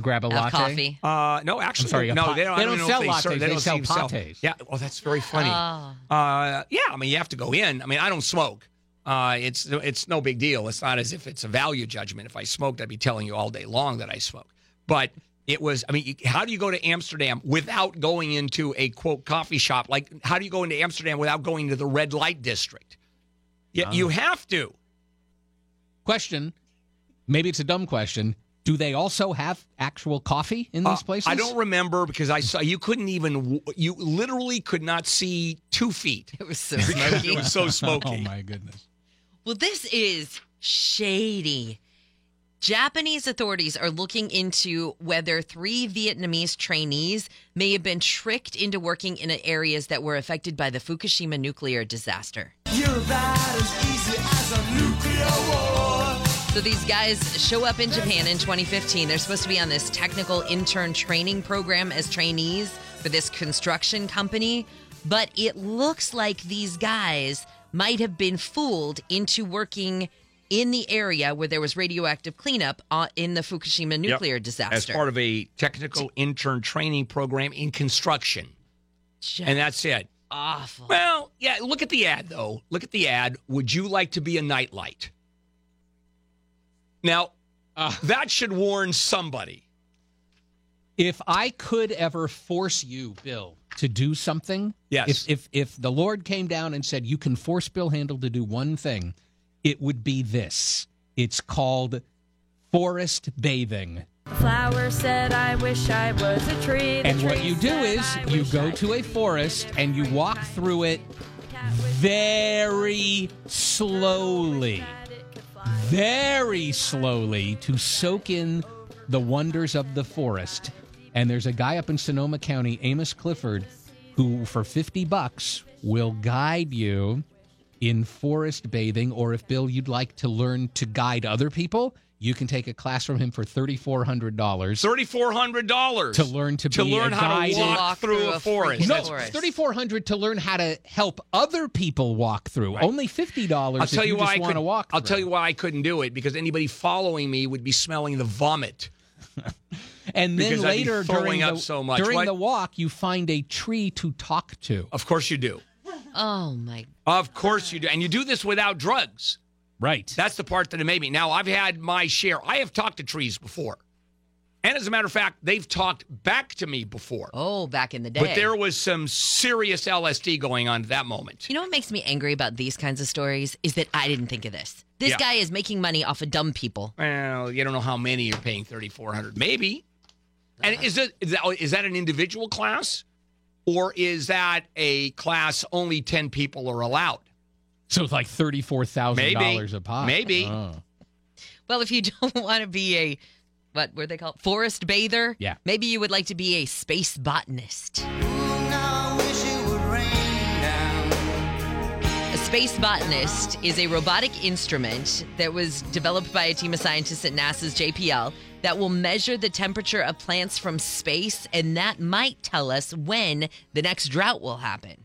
grab a latte. Coffee. No, actually, I'm sorry, no, they don't sell lattes. They sell pates. Yeah, well, that's very funny. Oh. Yeah, I mean, you have to go in. I mean, I don't smoke. It's no big deal. It's not as if it's a value judgment. If I smoked, I'd be telling you all day long that I smoke. But it was. I mean, how do you go to Amsterdam without going into a quote coffee shop? Like, how do you go into Amsterdam without going to the red light district? Yeah, you have to. Question, maybe it's a dumb question, do they also have actual coffee in these places? I don't remember because I saw you literally could not see 2 feet. It was so smoky. It was so smoky. Oh, my goodness. Well, this is shady. Japanese authorities are looking into whether 3 Vietnamese trainees may have been tricked into working in areas that were affected by the Fukushima nuclear disaster. You're about as easy as a nuclear war. So these guys show up in Japan in 2015. They're supposed to be on this technical intern training program as trainees for this construction company. But it looks like these guys might have been fooled into working in the area where there was radioactive cleanup in the Fukushima nuclear disaster. As part of a technical intern training program in construction. Just and that's it. Awful. Well, yeah, look at the ad, though. Look at the ad. Would you like to be a nightlight? Now, that should warn somebody. If I could ever force you, Bill, to do something, yes. If the Lord came down and said, you can force Bill Handel to do one thing, it would be this. It's called forest bathing. A flower said, I wish I was a tree. And what you do is you go to a forest and you walk through it very slowly. Very slowly to soak in the wonders of the forest. And there's a guy up in Sonoma County, Amos Clifford, who for $50 will guide you in forest bathing. Or if, Bill, you'd like to learn to guide other people, you can take a class from him for $3,400. $3,400 to learn to learn how to walk through a forest. No, $3,400 to learn how to help other people walk through. Right. Only $50 if you just want to walk through. I'll tell you why I couldn't do it, because anybody following me would be smelling the vomit. And then later during the walk, you find a tree to talk to. Of course you do. Oh my God. Of course you do. And you do this without drugs. Right. That's the part that it made me. Now, I've had my share. I have talked to trees before. And as a matter of fact, they've talked back to me before. Oh, back in the day. But there was some serious LSD going on at that moment. You know what makes me angry about these kinds of stories is that I didn't think of this. This guy is making money off of dumb people. Well, you don't know how many you're paying $3,400. Maybe. And is that an individual class? Or is that a class only 10 people are allowed? So it's like $34,000 a pop. Maybe. Oh. Well, if you don't want to be a, what were they called? Forest bather? Yeah. Maybe you would like to be a space botanist. Space botanist is a robotic instrument that was developed by a team of scientists at NASA's JPL that will measure the temperature of plants from space, and that might tell us when the next drought will happen.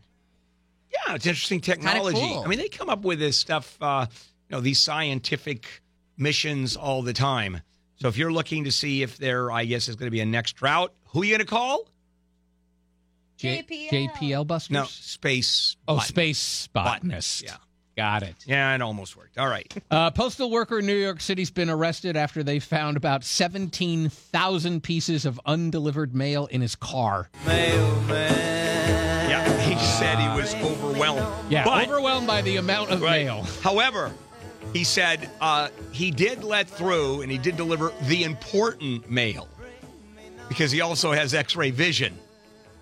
Yeah, it's interesting technology. Cool. I mean, they come up with this stuff, these scientific missions all the time. So if you're looking to see if there, I guess, is going to be a next drought, who are you going to call? JPL Busters? No, Space Botanist. Oh, Space Botanist. Yeah. Got it. Yeah, it almost worked. All right. Postal worker in New York City's been arrested after they found about 17,000 pieces of undelivered mail in his car. Mailman. Yeah, he said he was overwhelmed. Yeah, overwhelmed by the amount of mail. However, he said he did let through and he did deliver the important mail because he also has X-ray vision.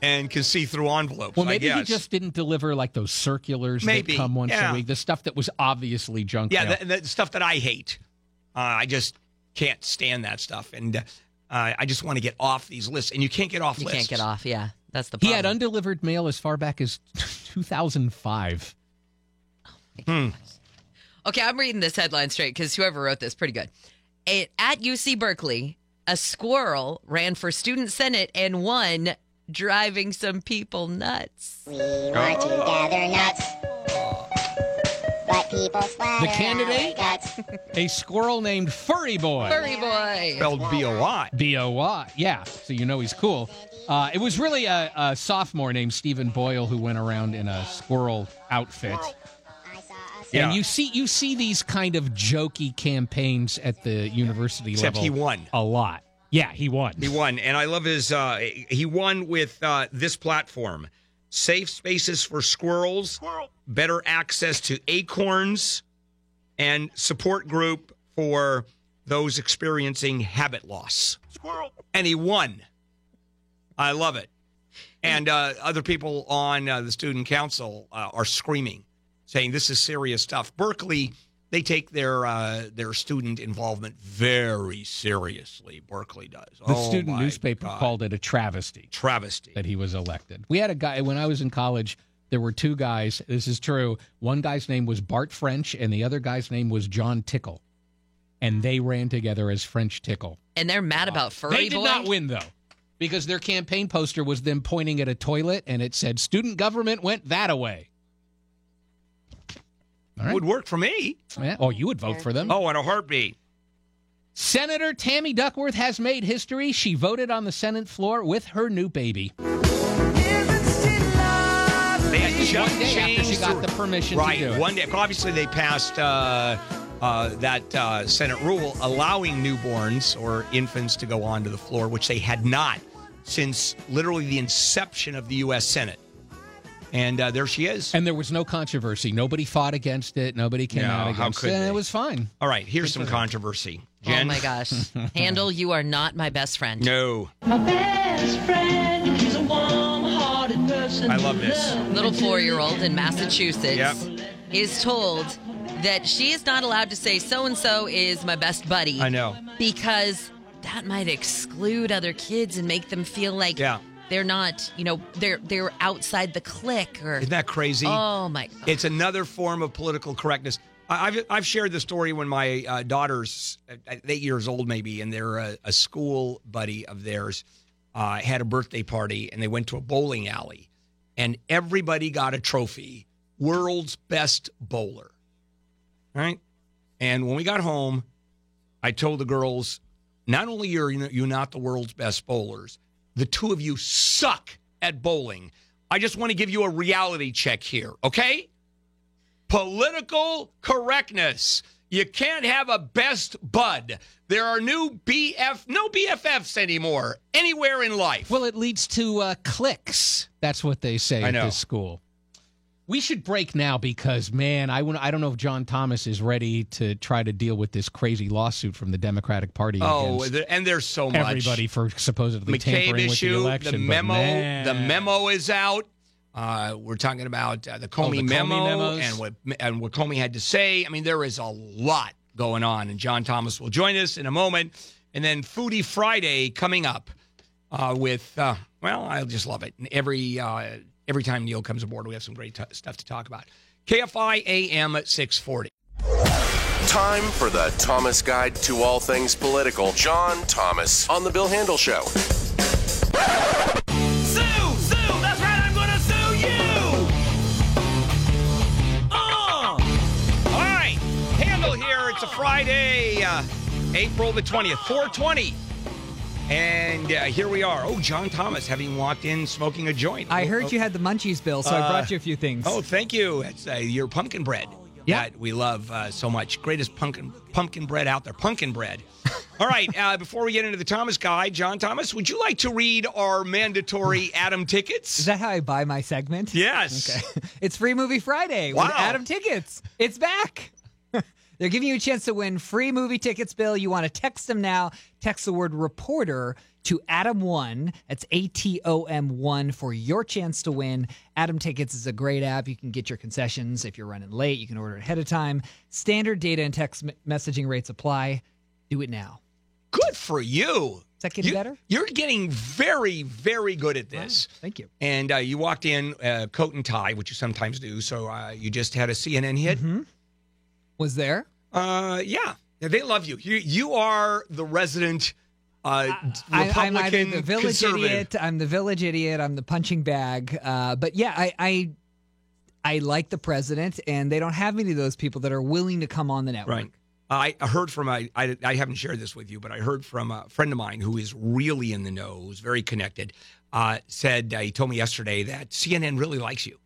And can see through envelopes. Well, maybe he just didn't deliver like those circulars that come once a week. The stuff that was obviously junk. Yeah, the stuff that I hate. I just can't stand that stuff, and I just want to get off these lists. And you can't get off lists. You can't get off. Yeah, that's the problem. He had undelivered mail as far back as 2005. Oh my gosh. Okay, I'm reading this headline straight because whoever wrote this, pretty good. At UC Berkeley, a squirrel ran for student senate and won. Driving some people nuts. We want to gather nuts, but people splatter. The candidate, a squirrel named Furry Boy. Furry Boy. Spelled B-O-Y. B-O-Y, yeah. So you know he's cool. It was really a sophomore named Stephen Boyle who went around in a squirrel outfit. Yeah. And you see these kind of jokey campaigns at the university level. Except he won. A lot. Yeah, he won. He won, and I love his, he won with this platform. Safe spaces for squirrels, better access to acorns, and support group for those experiencing habit loss. Squirrel. And he won. I love it. And other people on the student council are screaming, saying this is serious stuff. Berkeley... They take their student involvement very seriously. Berkeley does. The student newspaper called it a travesty. Travesty. That he was elected. We had a guy, when I was in college, there were two guys. This is true. One guy's name was Bart French, and the other guy's name was John Tickle. And they ran together as French Tickle. And they're mad about Furry Boy? They did not win, though, because their campaign poster was them pointing at a toilet, and it said, student government went that away. Right. Would work for me. Yeah. Oh, you would vote for them. Oh, in a heartbeat. Senator Tammy Duckworth has made history. She voted on the Senate floor with her new baby. They just one day after she got the permission to do it. One day. Obviously, they passed that Senate rule allowing newborns or infants to go onto the floor, which they had not since literally the inception of the U.S. Senate. And there she is. And there was no controversy. Nobody fought against it. Nobody came out against it. And it was fine. All right, here's some controversy. Jen? Oh, my gosh. Handel, you are not my best friend. No. My best friend is a warm-hearted person. I love this. Little 4-year-old in Massachusetts is told that she is not allowed to say so-and-so is my best buddy. I know. Because that might exclude other kids and make them feel like... Yeah. They're not, they're outside the clique. Or... Isn't that crazy? Oh, my God. It's another form of political correctness. I've shared the story when my daughter's 8 years old maybe, and they're a school buddy of theirs, had a birthday party, and they went to a bowling alley. And everybody got a trophy, world's best bowler. All right? And when we got home, I told the girls, not only are you not the world's best bowlers, the two of you suck at bowling. I just want to give you a reality check here, okay? Political correctness. You can't have a best bud. There are no BFFs anymore anywhere in life. Well, it leads to cliques. That's what they say at this school. We should break now because, man, I don't know if John Thomas is ready to try to deal with this crazy lawsuit from the Democratic Party. Oh, and there's so much. Everybody for supposedly tampering with the election. The memo, the memo is out. We're talking about the Comey memo and what Comey had to say. I mean, there is a lot. going on. And John Thomas will join us in a moment. And then Foodie Friday coming up with I just love it. And every time Neil comes aboard, we have some great stuff to talk about. KFI AM at 640. Time for the Thomas Guide to All Things Political. John Thomas on The Bill Handel Show. It's a Friday, April the 20th, 420. And here we are. Oh, John Thomas, having walked in smoking a joint. I heard you had the munchies, Bill, so I brought you a few things. Oh, thank you. It's your pumpkin bread. Yeah. That we love so much. Greatest pumpkin bread out there. Pumpkin bread. All right, before we get into the Thomas Guide, John Thomas, would you like to read our mandatory Adam tickets? Is that how I buy my segment? Yes. Okay. It's Free Movie Friday with Adam tickets. It's back. They're giving you a chance to win free movie tickets, Bill. You want to text them now. Text the word reporter to ATOM1. That's ATOM1 for your chance to win. Atom Tickets is a great app. You can get your concessions. If you're running late, you can order ahead of time. Standard data and text messaging rates apply. Do it now. Good for you. Is that getting better? You're getting very, very good at this. Wow, thank you. And you walked in coat and tie, which you sometimes do. So you just had a CNN hit. Mm-hmm. Was there? Yeah. They love you. You are the resident Republican I'm the village idiot. I'm the village idiot. I'm the punching bag. But yeah, I like the president, and they don't have any of those people that are willing to come on the network. Right. I heard from I haven't shared this with you, but I heard from a friend of mine who is really in the know, who's very connected, he told me yesterday that CNN really likes you.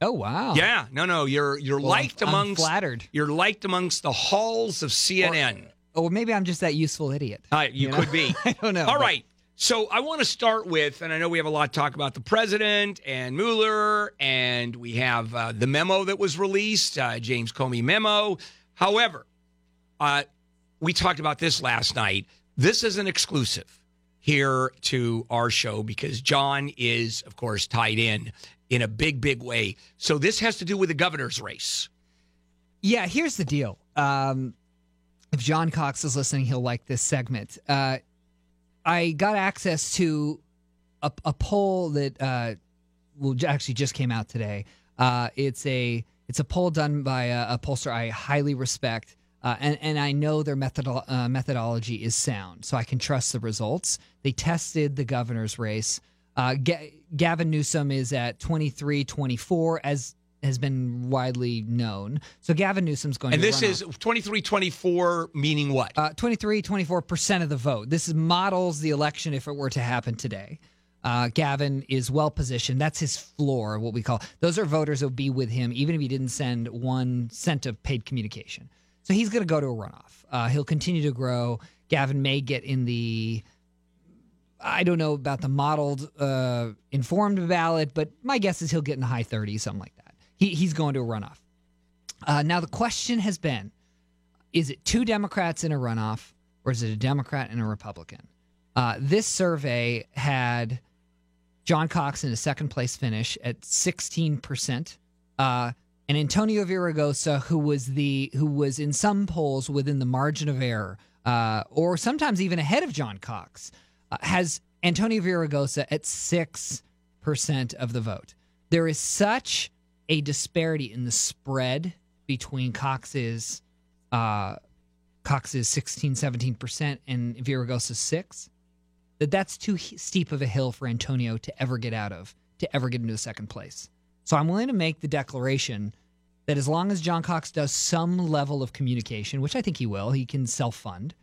Oh wow! Yeah, no, you're liked amongst. I'm flattered. You're liked amongst the halls of CNN. Or maybe I'm just that useful idiot. You could be. I don't know. All right. So I want to start with, and I know we have a lot to talk about the president and Mueller, and we have the memo that was released, James Comey memo. However, we talked about this last night. This is an exclusive here to our show because John is, of course, tied in a big, big way. So this has to do with the governor's race. Yeah, here's the deal. If John Cox is listening, he'll like this segment. I got access to a poll that actually just came out today. It's a poll done by a pollster I highly respect, and I know their methodology is sound, so I can trust the results. They tested the governor's race. Gavin Newsom is at 23-24, as has been widely known. So Gavin Newsom's going to run off. And this is 23-24 meaning what? 23-24% of the vote. This models the election if it were to happen today. Gavin is well-positioned. That's his floor, what we call. Those are voters that will be with him, even if he didn't send 1 cent of paid communication. So he's going to go to a runoff. He'll continue to grow. Gavin may get in the... I don't know about the modeled informed ballot, but my guess is he'll get in the high 30s, something like that. He's going to a runoff. Now, the question has been, is it two Democrats in a runoff or is it a Democrat and a Republican? This survey had John Cox in a second-place finish at 16%, and Antonio Villaraigosa, who was in some polls within the margin of error, or sometimes even ahead of John Cox, has Antonio Villaraigosa at 6% of the vote. There is such a disparity in the spread between Cox's 16, 17% and Villaraigosa's 6% that's too steep of a hill for Antonio to ever get out of, to ever get into the second place. So I'm willing to make the declaration that as long as John Cox does some level of communication, which I think he will, he can self-fund,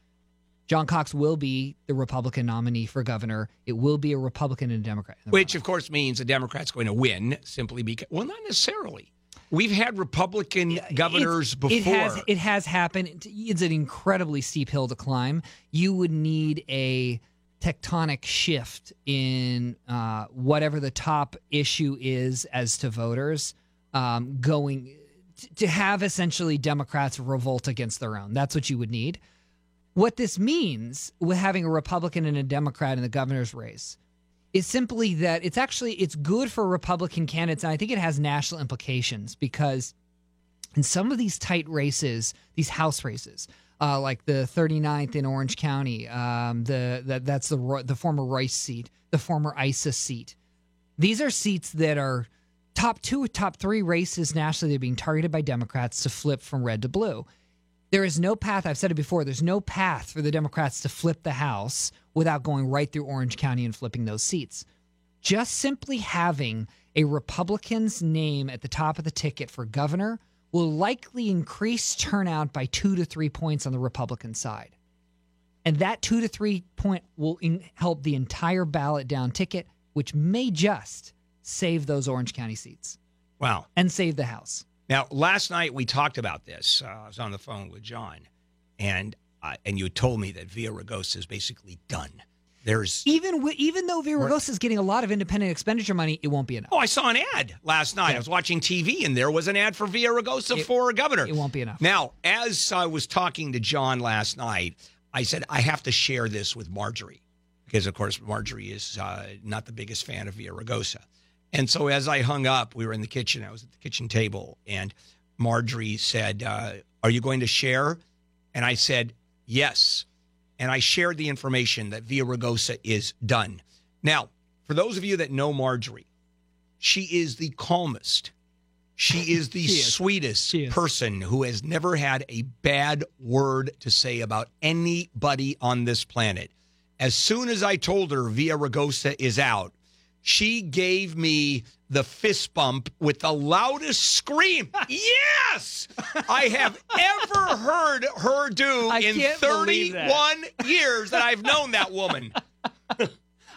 John Cox will be the Republican nominee for governor. It will be a Republican and a Democrat. Which, of course, means a Democrat's going to win simply because... Well, not necessarily. We've had Republican governors before. It has happened. It's an incredibly steep hill to climb. You would need a tectonic shift in whatever the top issue is as to voters going... To have, essentially, Democrats revolt against their own. That's what you would need. What this means with having a Republican and a Democrat in the governor's race is simply that it's good for Republican candidates, and I think it has national implications because In some of these tight races, these house races, like the 39th in Orange County, that's the former Rice seat, the former ISA seat. These are seats that are top two, top three races nationally that are being targeted by Democrats to flip from red to blue. There is no path, I've said it before, there's no path for the Democrats to flip the House without going right through Orange County and flipping those seats. Just simply having a Republican's name at the top of the ticket for governor will likely increase turnout by 2 to 3 points on the Republican side. And that 2 to 3 point will help the entire ballot down ticket, which may just save those Orange County seats. Wow. And save the House. Now, last night we talked about this. I was on the phone with John, and you told me that Villaraigosa is basically done. There's even though Villaraigosa is getting a lot of independent expenditure money, it won't be enough. Oh, I saw an ad last night. Yeah. I was watching TV, and there was an ad for Villaraigosa for governor. It won't be enough. Now, as I was talking to John last night, I said, I have to share this with Marjorie because, of course, Marjorie is not the biggest fan of Villaraigosa. And so as I hung up, we were in the kitchen. I was at the kitchen table, and Marjorie said, are you going to share? And I said, yes. And I shared the information that Villaraigosa is done. Now, for those of you that know Marjorie, she is the calmest. She is the sweetest person who has never had a bad word to say about anybody on this planet. As soon as I told her Villaraigosa is out, she gave me the fist bump with the loudest scream. Yes! I have ever heard her do in 31 years that I've known that woman.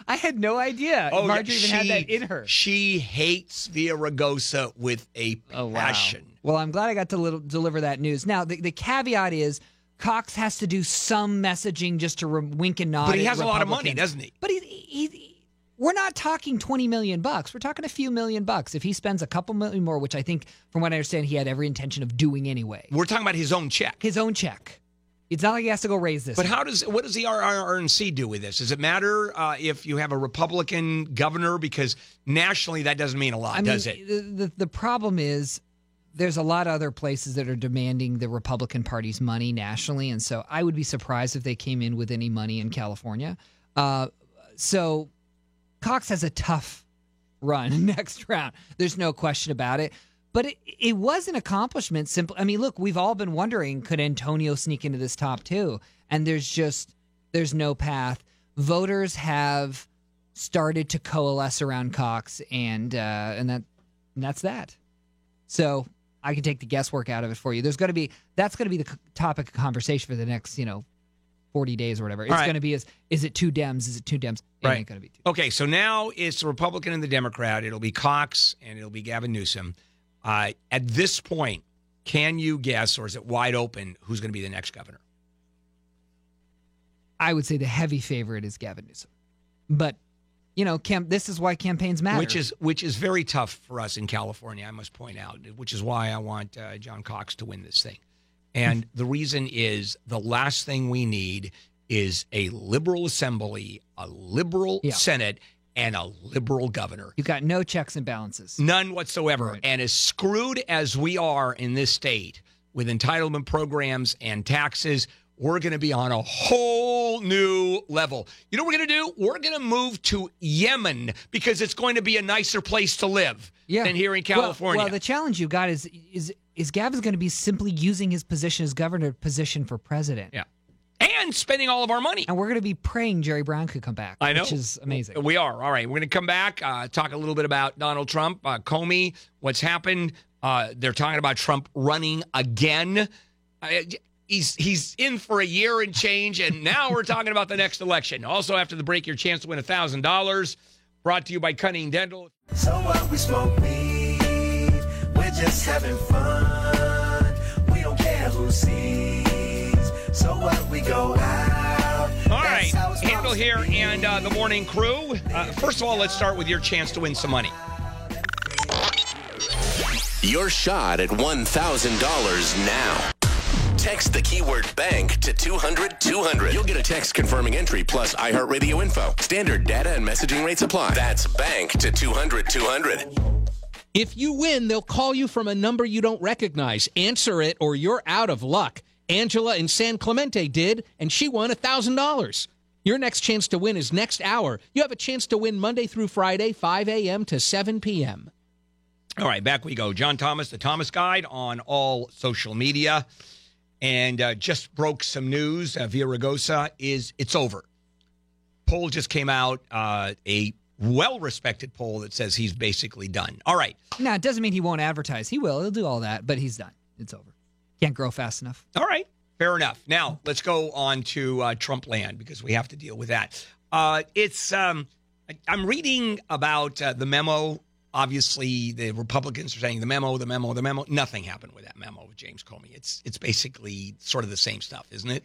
I had no idea Marjorie even had that in her. She hates Villaraigosa with a passion. Wow. Well, I'm glad I got to deliver that news. Now, the caveat is Cox has to do some messaging just to wink and nod. But he has a lot of money, doesn't he? But we're not talking $20 million. We're talking a few million bucks. If he spends a couple million more, which I think, from what I understand, he had every intention of doing anyway. We're talking about his own check. His own check. It's not like he has to go raise this. But what does the RNC do with this? Does it matter if you have a Republican governor? Because nationally, that doesn't mean a lot, does it? The problem is there's a lot of other places that are demanding the Republican Party's money nationally, and so I would be surprised if they came in with any money in California. Cox has a tough run next round. There's no question about it. But it was an accomplishment. Look, we've all been wondering, could Antonio sneak into this top two? And there's no path. Voters have started to coalesce around Cox, and that's that. So I can take the guesswork out of it for you. That's going to be the topic of conversation for the next, 40 days or whatever. It's going to be, is it two Dems? Is it two Dems? It ain't going to be two. Okay, so now it's the Republican and the Democrat. It'll be Cox and it'll be Gavin Newsom. At this point, can you guess, or is it wide open, who's going to be the next governor? I would say the heavy favorite is Gavin Newsom. But, this is why campaigns matter. Which is very tough for us in California, I must point out, which is why I want John Cox to win this thing. And the reason is the last thing we need is a liberal assembly, a liberal Senate, and a liberal governor. You've got no checks and balances. None whatsoever. Right. And as screwed as we are in this state with entitlement programs and taxes, we're going to be on a whole new level. You know what we're going to do? We're going to move to Yemen because it's going to be a nicer place to live than here in California. Well, the challenge you've got is Gavin's going to be simply using his position as governor position for president. Yeah. And spending all of our money. And we're going to be praying Jerry Brown could come back, I know. Which is amazing. We are. All right. We're going to come back, talk a little bit about Donald Trump, Comey, what's happened. They're talking about Trump running again. He's in for a year and change, and now we're talking about the next election. Also, after the break, your chance to win $1,000, brought to you by Cunning Dental. So while we smoke weed, we're just having fun. We don't care who sees, so what we go out. All right, Handel here and the morning crew. First of all, let's start with your chance to win some money. Your shot at $1,000 now. Text the keyword bank to 200-200. You'll get a text confirming entry plus iHeartRadio info. Standard data and messaging rates apply. That's bank to 200-200. If you win, they'll call you from a number you don't recognize. Answer it or you're out of luck. Angela in San Clemente did, and she won $1,000. Your next chance to win is next hour. You have a chance to win Monday through Friday, 5 a.m. to 7 p.m. All right, back we go. John Thomas, the Thomas Guide, on all social media. And just broke some news. Villaraigosa it's over. Poll just came out, a well-respected poll that says he's basically done. All right. No, it doesn't mean he won't advertise. He will. He'll do all that, but he's done. It's over. Can't grow fast enough. All right. Fair enough. Now, let's go on to Trump land, because we have to deal with that. I'm reading about the memo. Obviously, the Republicans are saying the memo. Nothing happened with that memo with James Comey. It's basically sort of the same stuff, isn't it?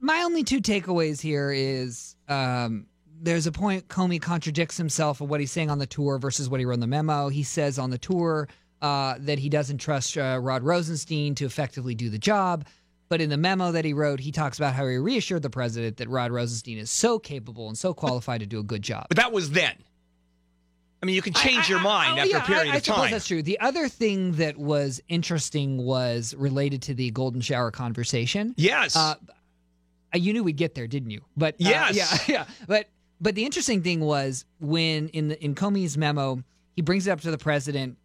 My only two takeaways here is there's a point Comey contradicts himself of what he's saying on the tour versus what he wrote in the memo. He says on the tour that he doesn't trust Rod Rosenstein to effectively do the job. But in the memo that he wrote, he talks about how he reassured the president that Rod Rosenstein is so capable and so qualified to do a good job. But that was then. I mean, you can change your mind after a period of time. I suppose that's true. The other thing that was interesting was related to the golden shower conversation. Yes. You knew we'd get there, didn't you? But yes. Yeah. But the interesting thing was when in Comey's memo, he brings it up to the president,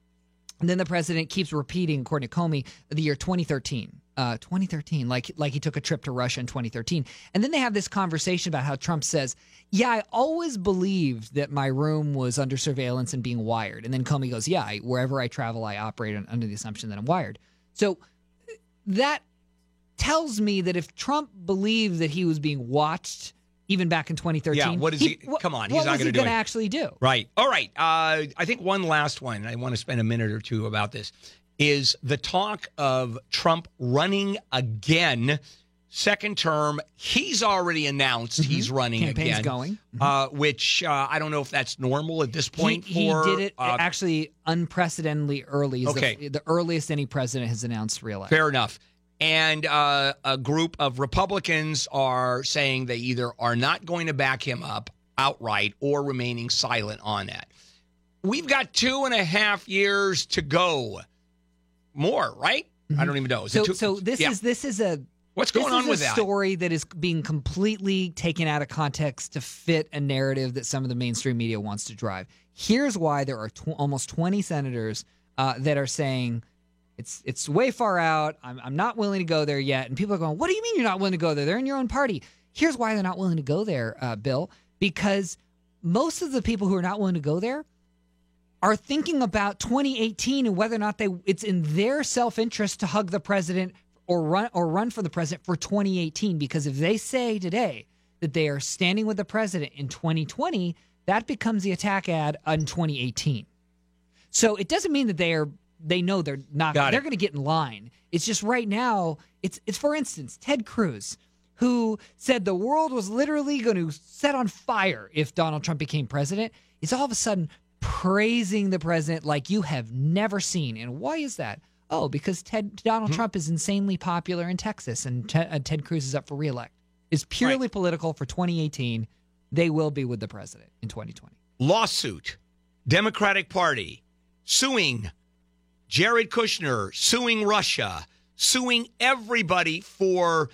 and then the president keeps repeating, according to Comey, the year 2013. 2013, like he took a trip to Russia in 2013. And then they have this conversation about how Trump says, yeah, I always believed that my room was under surveillance and being wired. And then Comey goes, yeah, wherever I travel, I operate under the assumption that I'm wired. So that tells me that if Trump believed that he was being watched even back in 2013, yeah, what is he's not going to do it. What is he going to actually do? Right. All right. I think one last one, and I want to spend a minute or two about this, is the talk of Trump running again, second term. He's already announced he's running campaign's again. Campaign's going. Which I don't know if that's normal at this point. He did it actually unprecedentedly early. Okay. The earliest any president has announced re-election. Fair enough. And a group of Republicans are saying they either are not going to back him up outright or remaining silent on that. We've got 2.5 years to go. More, right? Mm-hmm. I don't even know. This is what's going on with that story that is being completely taken out of context to fit a narrative that some of the mainstream media wants to drive. Here's why there are almost 20 senators that are saying it's way far out. I'm not willing to go there yet. And people are going, "What do you mean you're not willing to go there? They're in your own party." Here's why they're not willing to go there, Bill, because most of the people who are not willing to go there are thinking about 2018 and whether or not it's in their self-interest to hug the president or run for the president for 2018. Because if they say today that they are standing with the president in 2020, that becomes the attack ad on 2018. So it doesn't mean that they know they're not. They're going to get in line. It's just right now. It's for instance Ted Cruz, who said the world was literally going to set on fire if Donald Trump became president, is all of a sudden praising the president like you have never seen. And why is that? Oh, because Donald Trump is insanely popular in Texas, and Ted Cruz is up for reelect. It's purely political for 2018. They will be with the president in 2020. Lawsuit. Democratic Party suing Jared Kushner, suing Russia, suing everybody for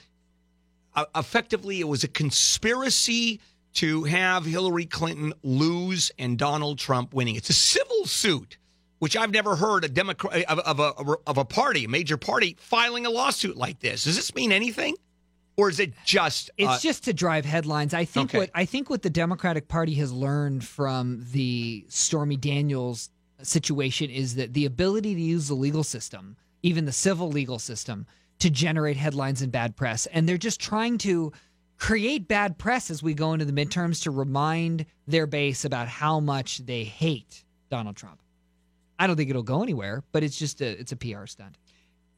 effectively it was a conspiracy to have Hillary Clinton lose and Donald Trump winning. It's a civil suit, which I've never heard of a party, a major party, filing a lawsuit like this. Does this mean anything, or is it just? It's just to drive headlines. I think what the Democratic Party has learned from the Stormy Daniels situation is that the ability to use the legal system, even the civil legal system, to generate headlines and bad press, and they're just trying to create bad press as we go into the midterms to remind their base about how much they hate Donald Trump. I don't think it'll go anywhere, but it's just it's a PR stunt.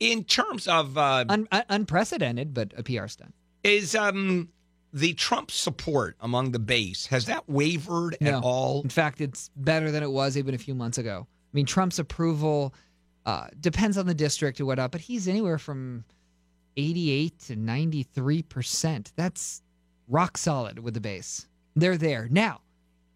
In terms of unprecedented, but a PR stunt. Is the Trump support among the base, has that wavered at all? In fact, it's better than it was even a few months ago. I mean, Trump's approval depends on the district and whatnot, but he's anywhere from 88 to 93%. That's rock solid with the base. They're there. Now,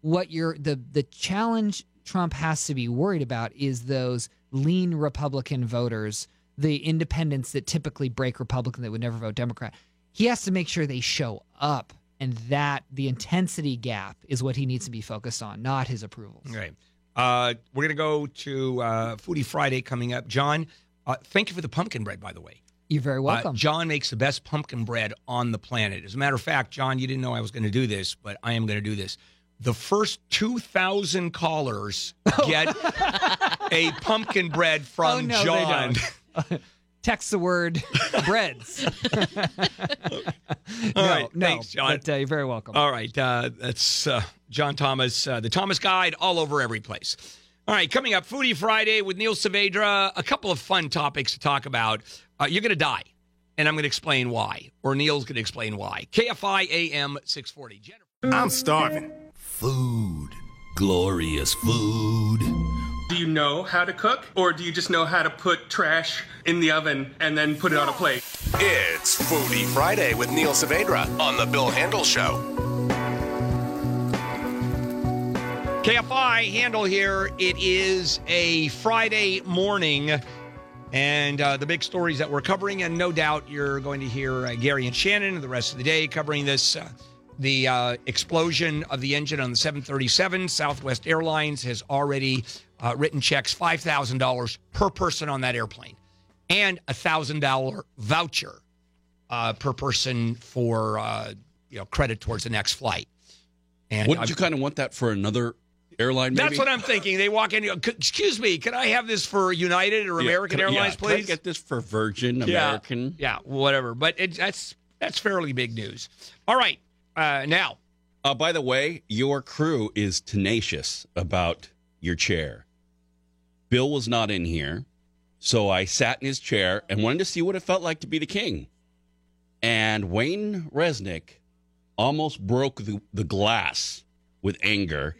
the challenge Trump has to be worried about is those lean Republican voters, the independents that typically break Republican, that would never vote Democrat. He has to make sure they show up, and that the intensity gap is what he needs to be focused on, not his approvals. Right. We're going to go to Foodie Friday coming up. John, thank you for the pumpkin bread, by the way. You're very welcome. John makes the best pumpkin bread on the planet. As a matter of fact, John, you didn't know I was going to do this, but I am going to do this. The first 2,000 callers get a pumpkin bread from John. Text the word breads. All right. Thanks, John. But, you're very welcome. All right. That's John Thomas, the Thomas Guide, all over every place. All right. Coming up, Foodie Friday with Neil Saavedra. A couple of fun topics to talk about. You're going to die, and I'm going to explain why, or Neil's going to explain why. KFI AM 640. Jennifer. I'm starving. Food. Glorious food. Do you know how to cook, or do you just know how to put trash in the oven and then put it on a plate? It's Foodie Friday with Neil Saavedra on The Bill Handel Show. KFI, Handel here. It is a Friday morning, and the big stories that we're covering, and no doubt you're going to hear Gary and Shannon the rest of the day covering this. The explosion of the engine on the 737, Southwest Airlines has already written checks, $5,000 per person on that airplane, and a $1,000 voucher per person for credit towards the next flight. And wouldn't you kind of want that for another airline? Maybe? That's what I'm thinking. They walk in, excuse me, can I have this for United or American Airlines, please? Can I get this for Virgin American? Yeah, whatever. But that's fairly big news. All right. By the way, your crew is tenacious about your chair. Bill was not in here, so I sat in his chair and wanted to see what it felt like to be the king. And Wayne Resnick almost broke the glass with anger.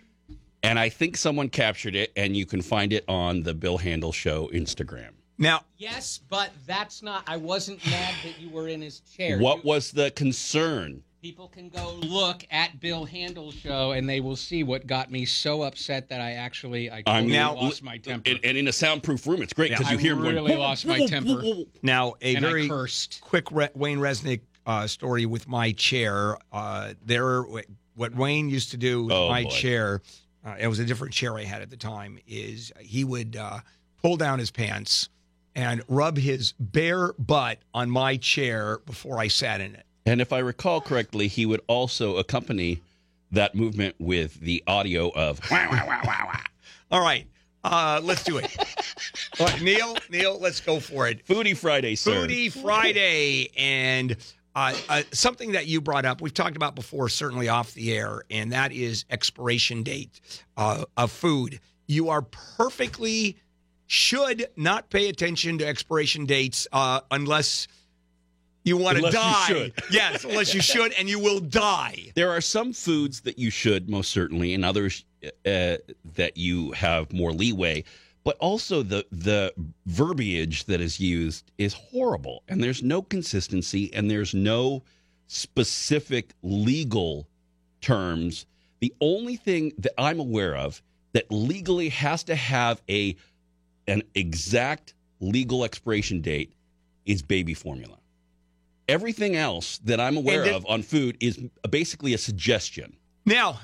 And I think someone captured it, and you can find it on the Bill Handel Show Instagram. Now, yes, but that's not. I wasn't mad that you were in his chair. What was the concern? People can go look at Bill Handel's show, and they will see what got me so upset that I totally lost my temper. And in a soundproof room, it's great because you hear him going. I really lost my temper. Now, very quick Wayne Resnick story with my chair. What Wayne used to do with my chair, it was a different chair I had at the time, is he would pull down his pants and rub his bare butt on my chair before I sat in it. And if I recall correctly, he would also accompany that movement with the audio of wah, wah, wah, wah, wah. All right, let's do it. All right, Neil, let's go for it. Foodie Friday, sir. Foodie Friday. And something that you brought up, we've talked about before, certainly off the air, and that is expiration date of food. You are perfectly should not pay attention to expiration dates unless... You want to die. You should. Yes, unless you should, and you will die. There are some foods that you should, most certainly, and others that you have more leeway. But also the verbiage that is used is horrible, and there's no consistency, and there's no specific legal terms. The only thing that I'm aware of that legally has to have an exact legal expiration date is baby formula. Everything else that I'm aware of on food is basically a suggestion. Now,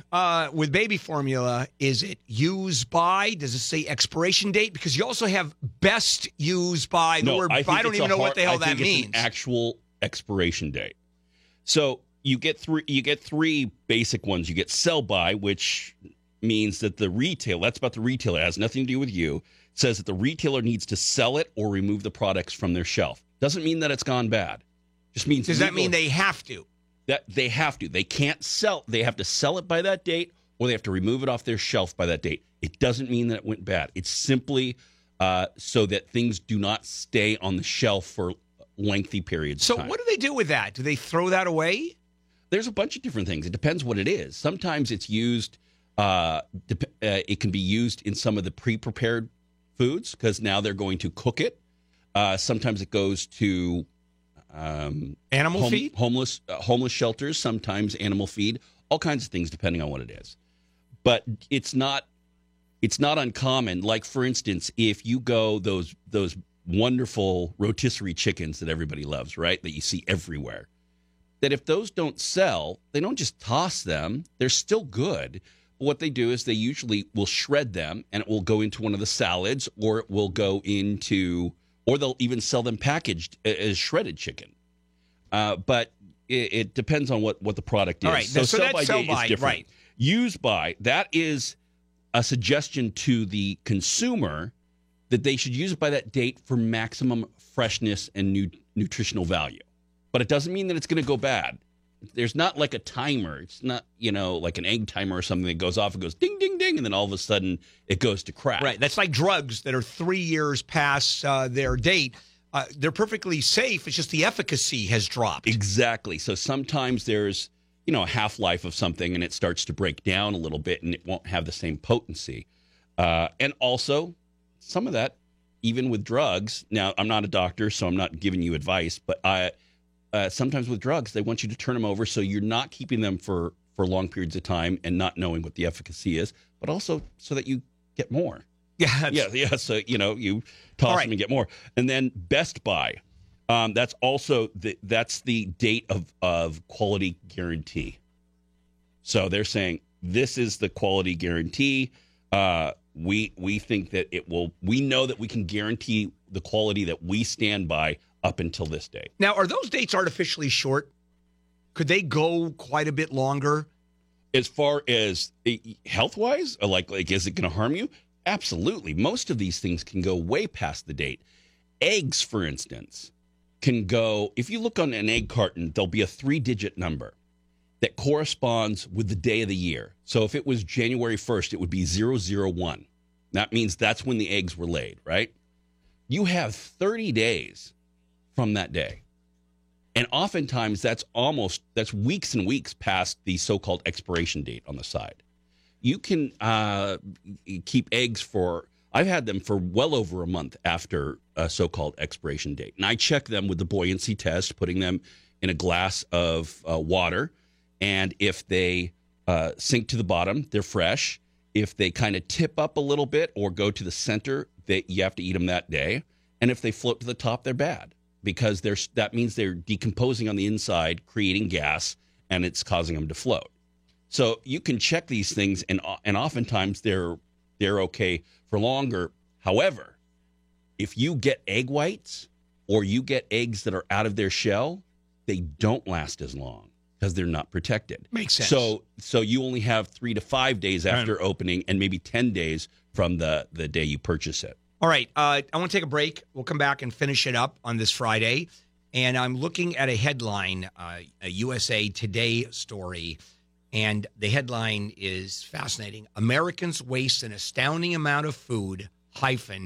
with baby formula, is it use by? Does it say expiration date? Because you also have best use by. I don't even know what the hell that means. It's an actual expiration date. So you get three basic ones. You get sell by, which means that the retailer, that's about the retailer. It has nothing to do with you. It says that the retailer needs to sell it or remove the products from their shelf. Doesn't mean that it's gone bad. Just means does that mean they have to? That they have to. They can't sell. They have to sell it by that date, or they have to remove it off their shelf by that date. It doesn't mean that it went bad. It's simply so that things do not stay on the shelf for lengthy periods of time. So what do they do with that? Do they throw that away? There's a bunch of different things. It depends what it is. Sometimes it's used. It can be used in some of the pre-prepared foods because now they're going to cook it. Sometimes it goes to... feed, homeless shelters, sometimes animal feed, all kinds of things depending on what it is. But it's not it's not uncommon. Like, for instance, if you go those wonderful rotisserie chickens that everybody loves, right, that you see everywhere, that if those don't sell, they don't just toss them. They're still good. What they do is they usually will shred them, and it will go into one of the salads, or it will go into, or they'll even sell them packaged as shredded chicken. But it depends on what the product is. All right. So sell by date is different. Right. Use by, that is a suggestion to the consumer that they should use it by that date for maximum freshness and nutritional value. But it doesn't mean that it's going to go bad. There's not like a timer. It's not, like an egg timer or something that goes off and goes ding, ding, ding, and then all of a sudden it goes to crap. Right. That's like drugs that are 3 years past their date. They're perfectly safe. It's just the efficacy has dropped. Exactly. So sometimes there's, a half-life of something, and it starts to break down a little bit, and it won't have the same potency. And also, some of that, even with drugs. Now, I'm not a doctor, so I'm not giving you advice, but sometimes with drugs, they want you to turn them over so you're not keeping them for long periods of time and not knowing what the efficacy is, but also so that you get more. Yeah. So, you toss them and get more. And then Best Buy. That's also that's the date of quality guarantee. So they're saying this is the quality guarantee. We think that it will. We know that we can guarantee the quality that we stand by up until this date. Now, are those dates artificially short? Could they go quite a bit longer? As far as health-wise, like is it going to harm you? Absolutely. Most of these things can go way past the date. Eggs, for instance, can go, if you look on an egg carton, there'll be a three-digit number that corresponds with the day of the year. So if it was January 1st, it would be 001. That means that's when the eggs were laid, right? You have 30 days from that day. And oftentimes that's weeks and weeks past the so-called expiration date on the side. You can keep eggs I've had them for well over a month after a so-called expiration date. And I check them with the buoyancy test, putting them in a glass of water. And if they sink to the bottom, they're fresh. If they kind of tip up a little bit or go to the center, you have to eat them that day. And if they float to the top, they're bad, because that means they're decomposing on the inside, creating gas, and it's causing them to float. So you can check these things, and oftentimes they're okay for longer. However, if you get egg whites or you get eggs that are out of their shell, they don't last as long because they're not protected. Makes sense. So you only have 3 to 5 days after opening and maybe 10 days from the day you purchase it. All right, I want to take a break. We'll come back and finish it up on this Friday. And I'm looking at a headline, a USA Today story, and the headline is fascinating. Americans waste an astounding amount of food, and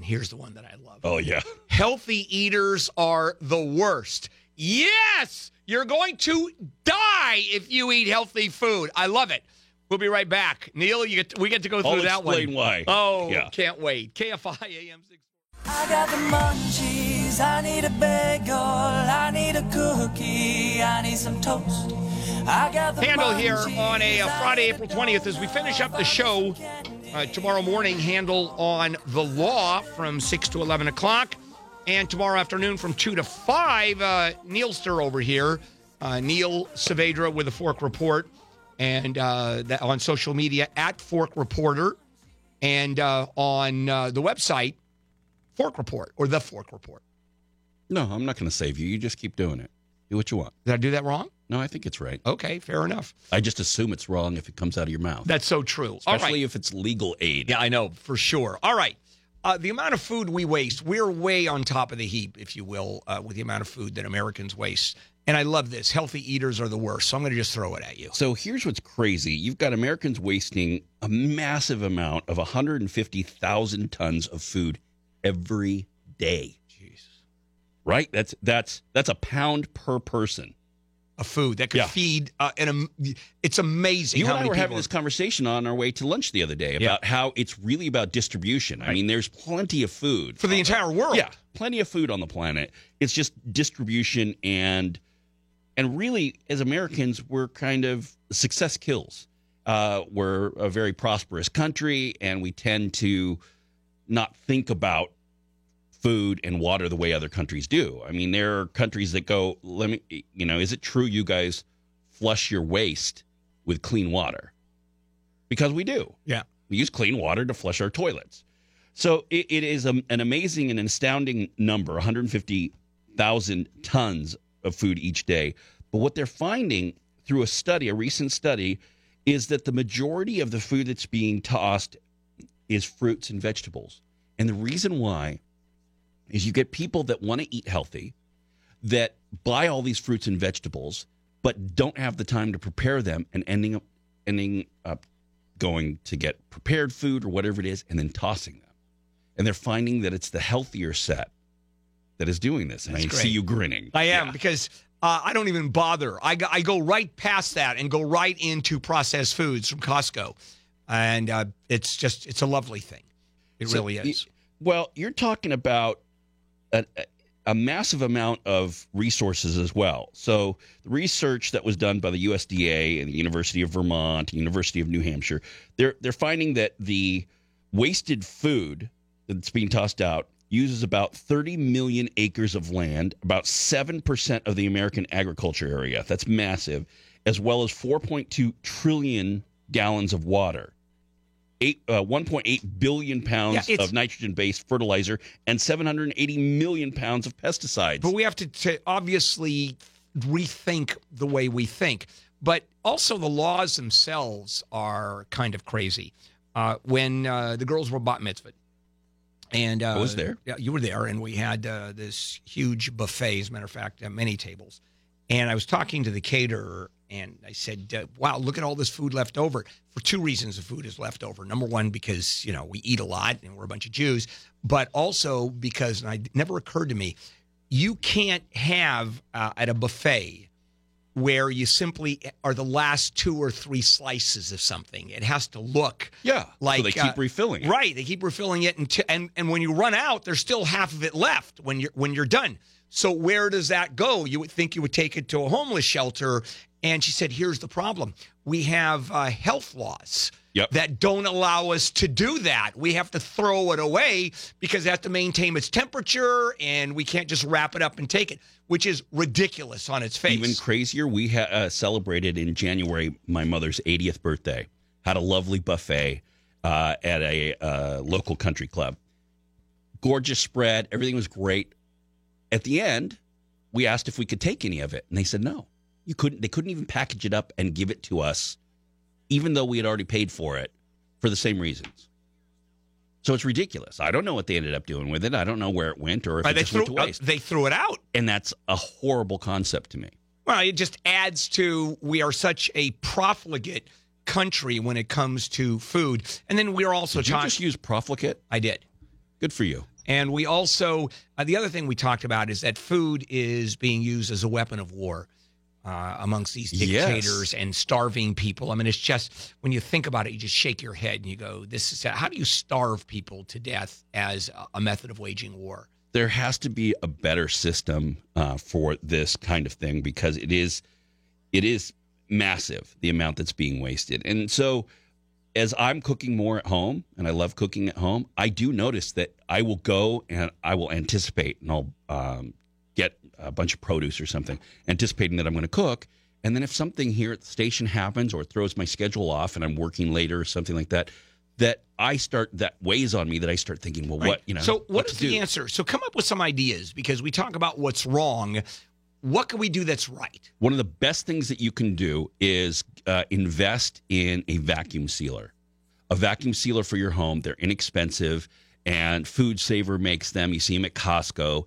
here's the one that I love. Oh, yeah. Healthy eaters are the worst. Yes, you're going to die if you eat healthy food. I love it. We'll be right back. Neil, we get to go through that one. I'll explain why. Oh, yeah. Can't wait. KFI AM 6. I got the munchies. I need a bagel. I need a cookie. I need some toast. I got the Handel munchies, here on a Friday, April 20th. As we finish up the show tomorrow morning, Handel on the law from 6 to 11 o'clock. And tomorrow afternoon from 2 to 5, Neilster over here. Neil Saavedra with the Fork Report. And that on social media at Fork Reporter, and on the website Fork Report or the Fork Report. No, I'm not going to save you. You just keep doing it. Do what you want. Did I do that wrong? No, I think it's right. Okay, fair enough. I just assume it's wrong if it comes out of your mouth. That's so true. Especially if it's legal aid. Yeah, I know, for sure. All right. The amount of food we waste, we're way on top of the heap, if you will, with the amount of food that Americans waste. And I love this. Healthy eaters are the worst. So I'm going to just throw it at you. So here's what's crazy. You've got Americans wasting a massive amount of 150,000 tons of food every day. Jeez. Right? That's a pound per person of food that could feed. It's amazing. You how and I many were having this conversation on our way to lunch the other day about how it's really about distribution. Right. I mean, there's plenty of food for the entire world. Yeah, plenty of food on the planet. It's just distribution and really, as Americans, we're kind of success kills. We're a very prosperous country, and we tend to not think about food and water the way other countries do. I mean, there are countries that go, is it true you guys flush your waste with clean water? Because we do. Yeah. We use clean water to flush our toilets. So it is an amazing and astounding number, 150,000 tons of food each day. But what they're finding through a recent study, is that the majority of the food that's being tossed is fruits and vegetables. And the reason why is you get people that want to eat healthy, that buy all these fruits and vegetables, but don't have the time to prepare them and ending up going to get prepared food or whatever it is and then tossing them. And they're finding that it's the healthier set that is doing this. And I see you grinning. I am, because... I don't even bother. I go right past that and go right into processed foods from Costco. And it's a lovely thing. It really is. Well, you're talking about a massive amount of resources as well. So the research that was done by the USDA and the University of Vermont, University of New Hampshire, they're finding that the wasted food that's being tossed out uses about 30 million acres of land, about 7% of the American agriculture area. That's massive, as well as 4.2 trillion gallons of water, 1.8 billion pounds of nitrogen-based fertilizer, and 780 million pounds of pesticides. But we have to obviously rethink the way we think. But also the laws themselves are kind of crazy. When the girls were bat mitzvahed, and I was there. Yeah, you were there, and we had this huge buffet, as a matter of fact, many tables. And I was talking to the caterer, and I said, wow, look at all this food left over. For two reasons the food is left over. Number one, because, we eat a lot, and we're a bunch of Jews. But also because, it never occurred to me, you can't have at a buffet where you simply are the last two or three slices of something. It has to look like... So they keep refilling it. Right, they keep refilling it, and when you run out, there's still half of it left when you're done. So where does that go? You would think you would take it to a homeless shelter, and she said, here's the problem. We have health laws that don't allow us to do that. We have to throw it away because it has to maintain its temperature, and we can't just wrap it up and take it, which is ridiculous on its face. Even crazier, we celebrated in January my mother's 80th birthday. Had a lovely buffet at a local country club. Gorgeous spread. Everything was great. At the end, we asked if we could take any of it, and they said no. You couldn't. They couldn't even package it up and give it to us, even though we had already paid for it, for the same reasons. So it's ridiculous. I don't know what they ended up doing with it. I don't know where it went or if it just went to waste. They threw it out. And that's a horrible concept to me. Well, it just adds to we are such a profligate country when it comes to food. And then we're also talking— Did you just use profligate? I did. Good for you. And we also, the other thing we talked about is that food is being used as a weapon of war. Amongst these dictators and starving people. I mean, it's just, when you think about it, you just shake your head and you go, this is how do you starve people to death as a method of waging war? There has to be a better system for this kind of thing, because it is massive, the amount that's being wasted. And so as I'm cooking more at home, and I love cooking at home, I do notice that I will go and I will anticipate, and I'll get a bunch of produce or something, anticipating that I'm going to cook. And then if something here at the station happens or throws my schedule off and I'm working later or something like that, that weighs on me, that I start thinking, well, So what is the answer? So come up with some ideas, because we talk about what's wrong. What can we do that's right? One of the best things that you can do is invest in a vacuum sealer for your home. They're inexpensive, and Food Saver makes them. You see them at Costco.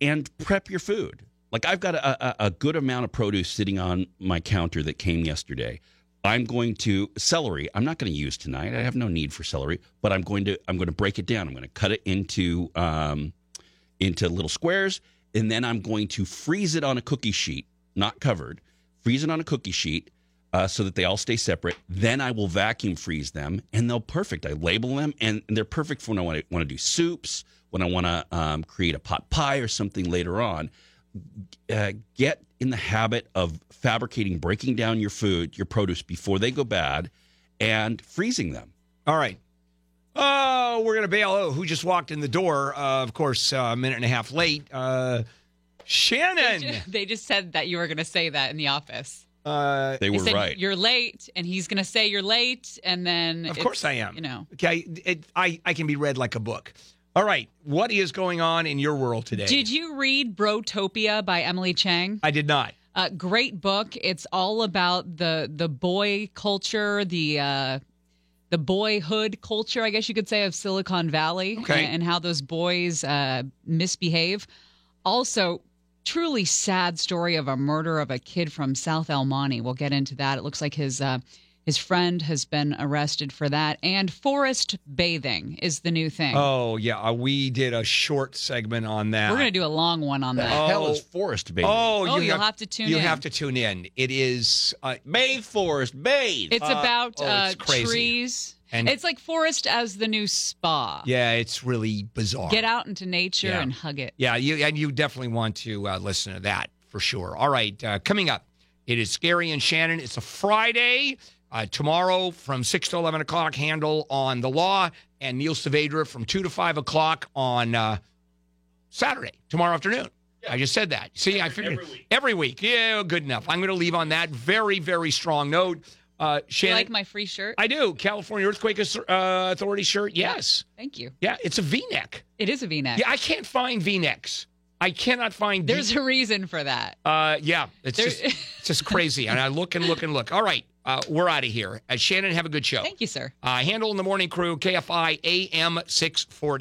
And prep your food. Like, I've got a good amount of produce sitting on my counter that came yesterday. Celery, I'm not going to use tonight. I have no need for celery, but I'm going to break it down. I'm going to cut it into little squares, and then I'm going to freeze it on a cookie sheet, not covered. Freeze it on a cookie sheet so that they all stay separate. Then I will vacuum freeze them, and they'll perfect. I label them, and they're perfect for when I want to do soups, when I want to create a pot pie or something later on. get in the habit of fabricating, breaking down your food, your produce before they go bad, and freezing them. All right. Oh, we're going to bail. Oh, who just walked in the door? Of course, a minute and a half late. Shannon. They just said that you were going to say that in the office. They were said, right. You're late, and he's going to say you're late, and then... Of course I am. You know. Okay, I can be read like a book. All right, what is going on in your world today? Did you read Brotopia by Emily Chang? I did not. Great book. It's all about the boy culture, the boyhood culture, I guess you could say, of Silicon Valley, okay, and how those boys misbehave. Also, truly sad story of a murder of a kid from South El Monte. We'll get into that. It looks like his friend has been arrested for that. And forest bathing is the new thing. Oh, yeah. We did a short segment on that. We're going to do a long one on that. The hell is forest bathing? You'll have to tune in. You have to tune in. It is bathe, forest, bathe. It's about trees. And it's like forest as the new spa. Yeah, it's really bizarre. Get out into nature and hug it. Yeah, you definitely want to listen to that for sure. All right, coming up, it is Scary and Shannon. It's a Friday. Tomorrow from 6 to 11 o'clock, Handel on the law, and Neil Saavedra from 2 to 5 o'clock on Saturday, tomorrow afternoon. Yeah. I just said that. See, I figured every week. Yeah, good enough. I'm going to leave on that very, very strong note. Shannon, you like my free shirt? I do. California Earthquake Authority shirt. Yes. Yeah, thank you. Yeah, it's a V-neck. It is a V-neck. Yeah, I can't find V-necks. I cannot find V-necks. There's a reason for that. It's just crazy. And I look. All right, we're out of here. Shannon, have a good show. Thank you, sir. Handel in the Morning Crew, KFI AM 640.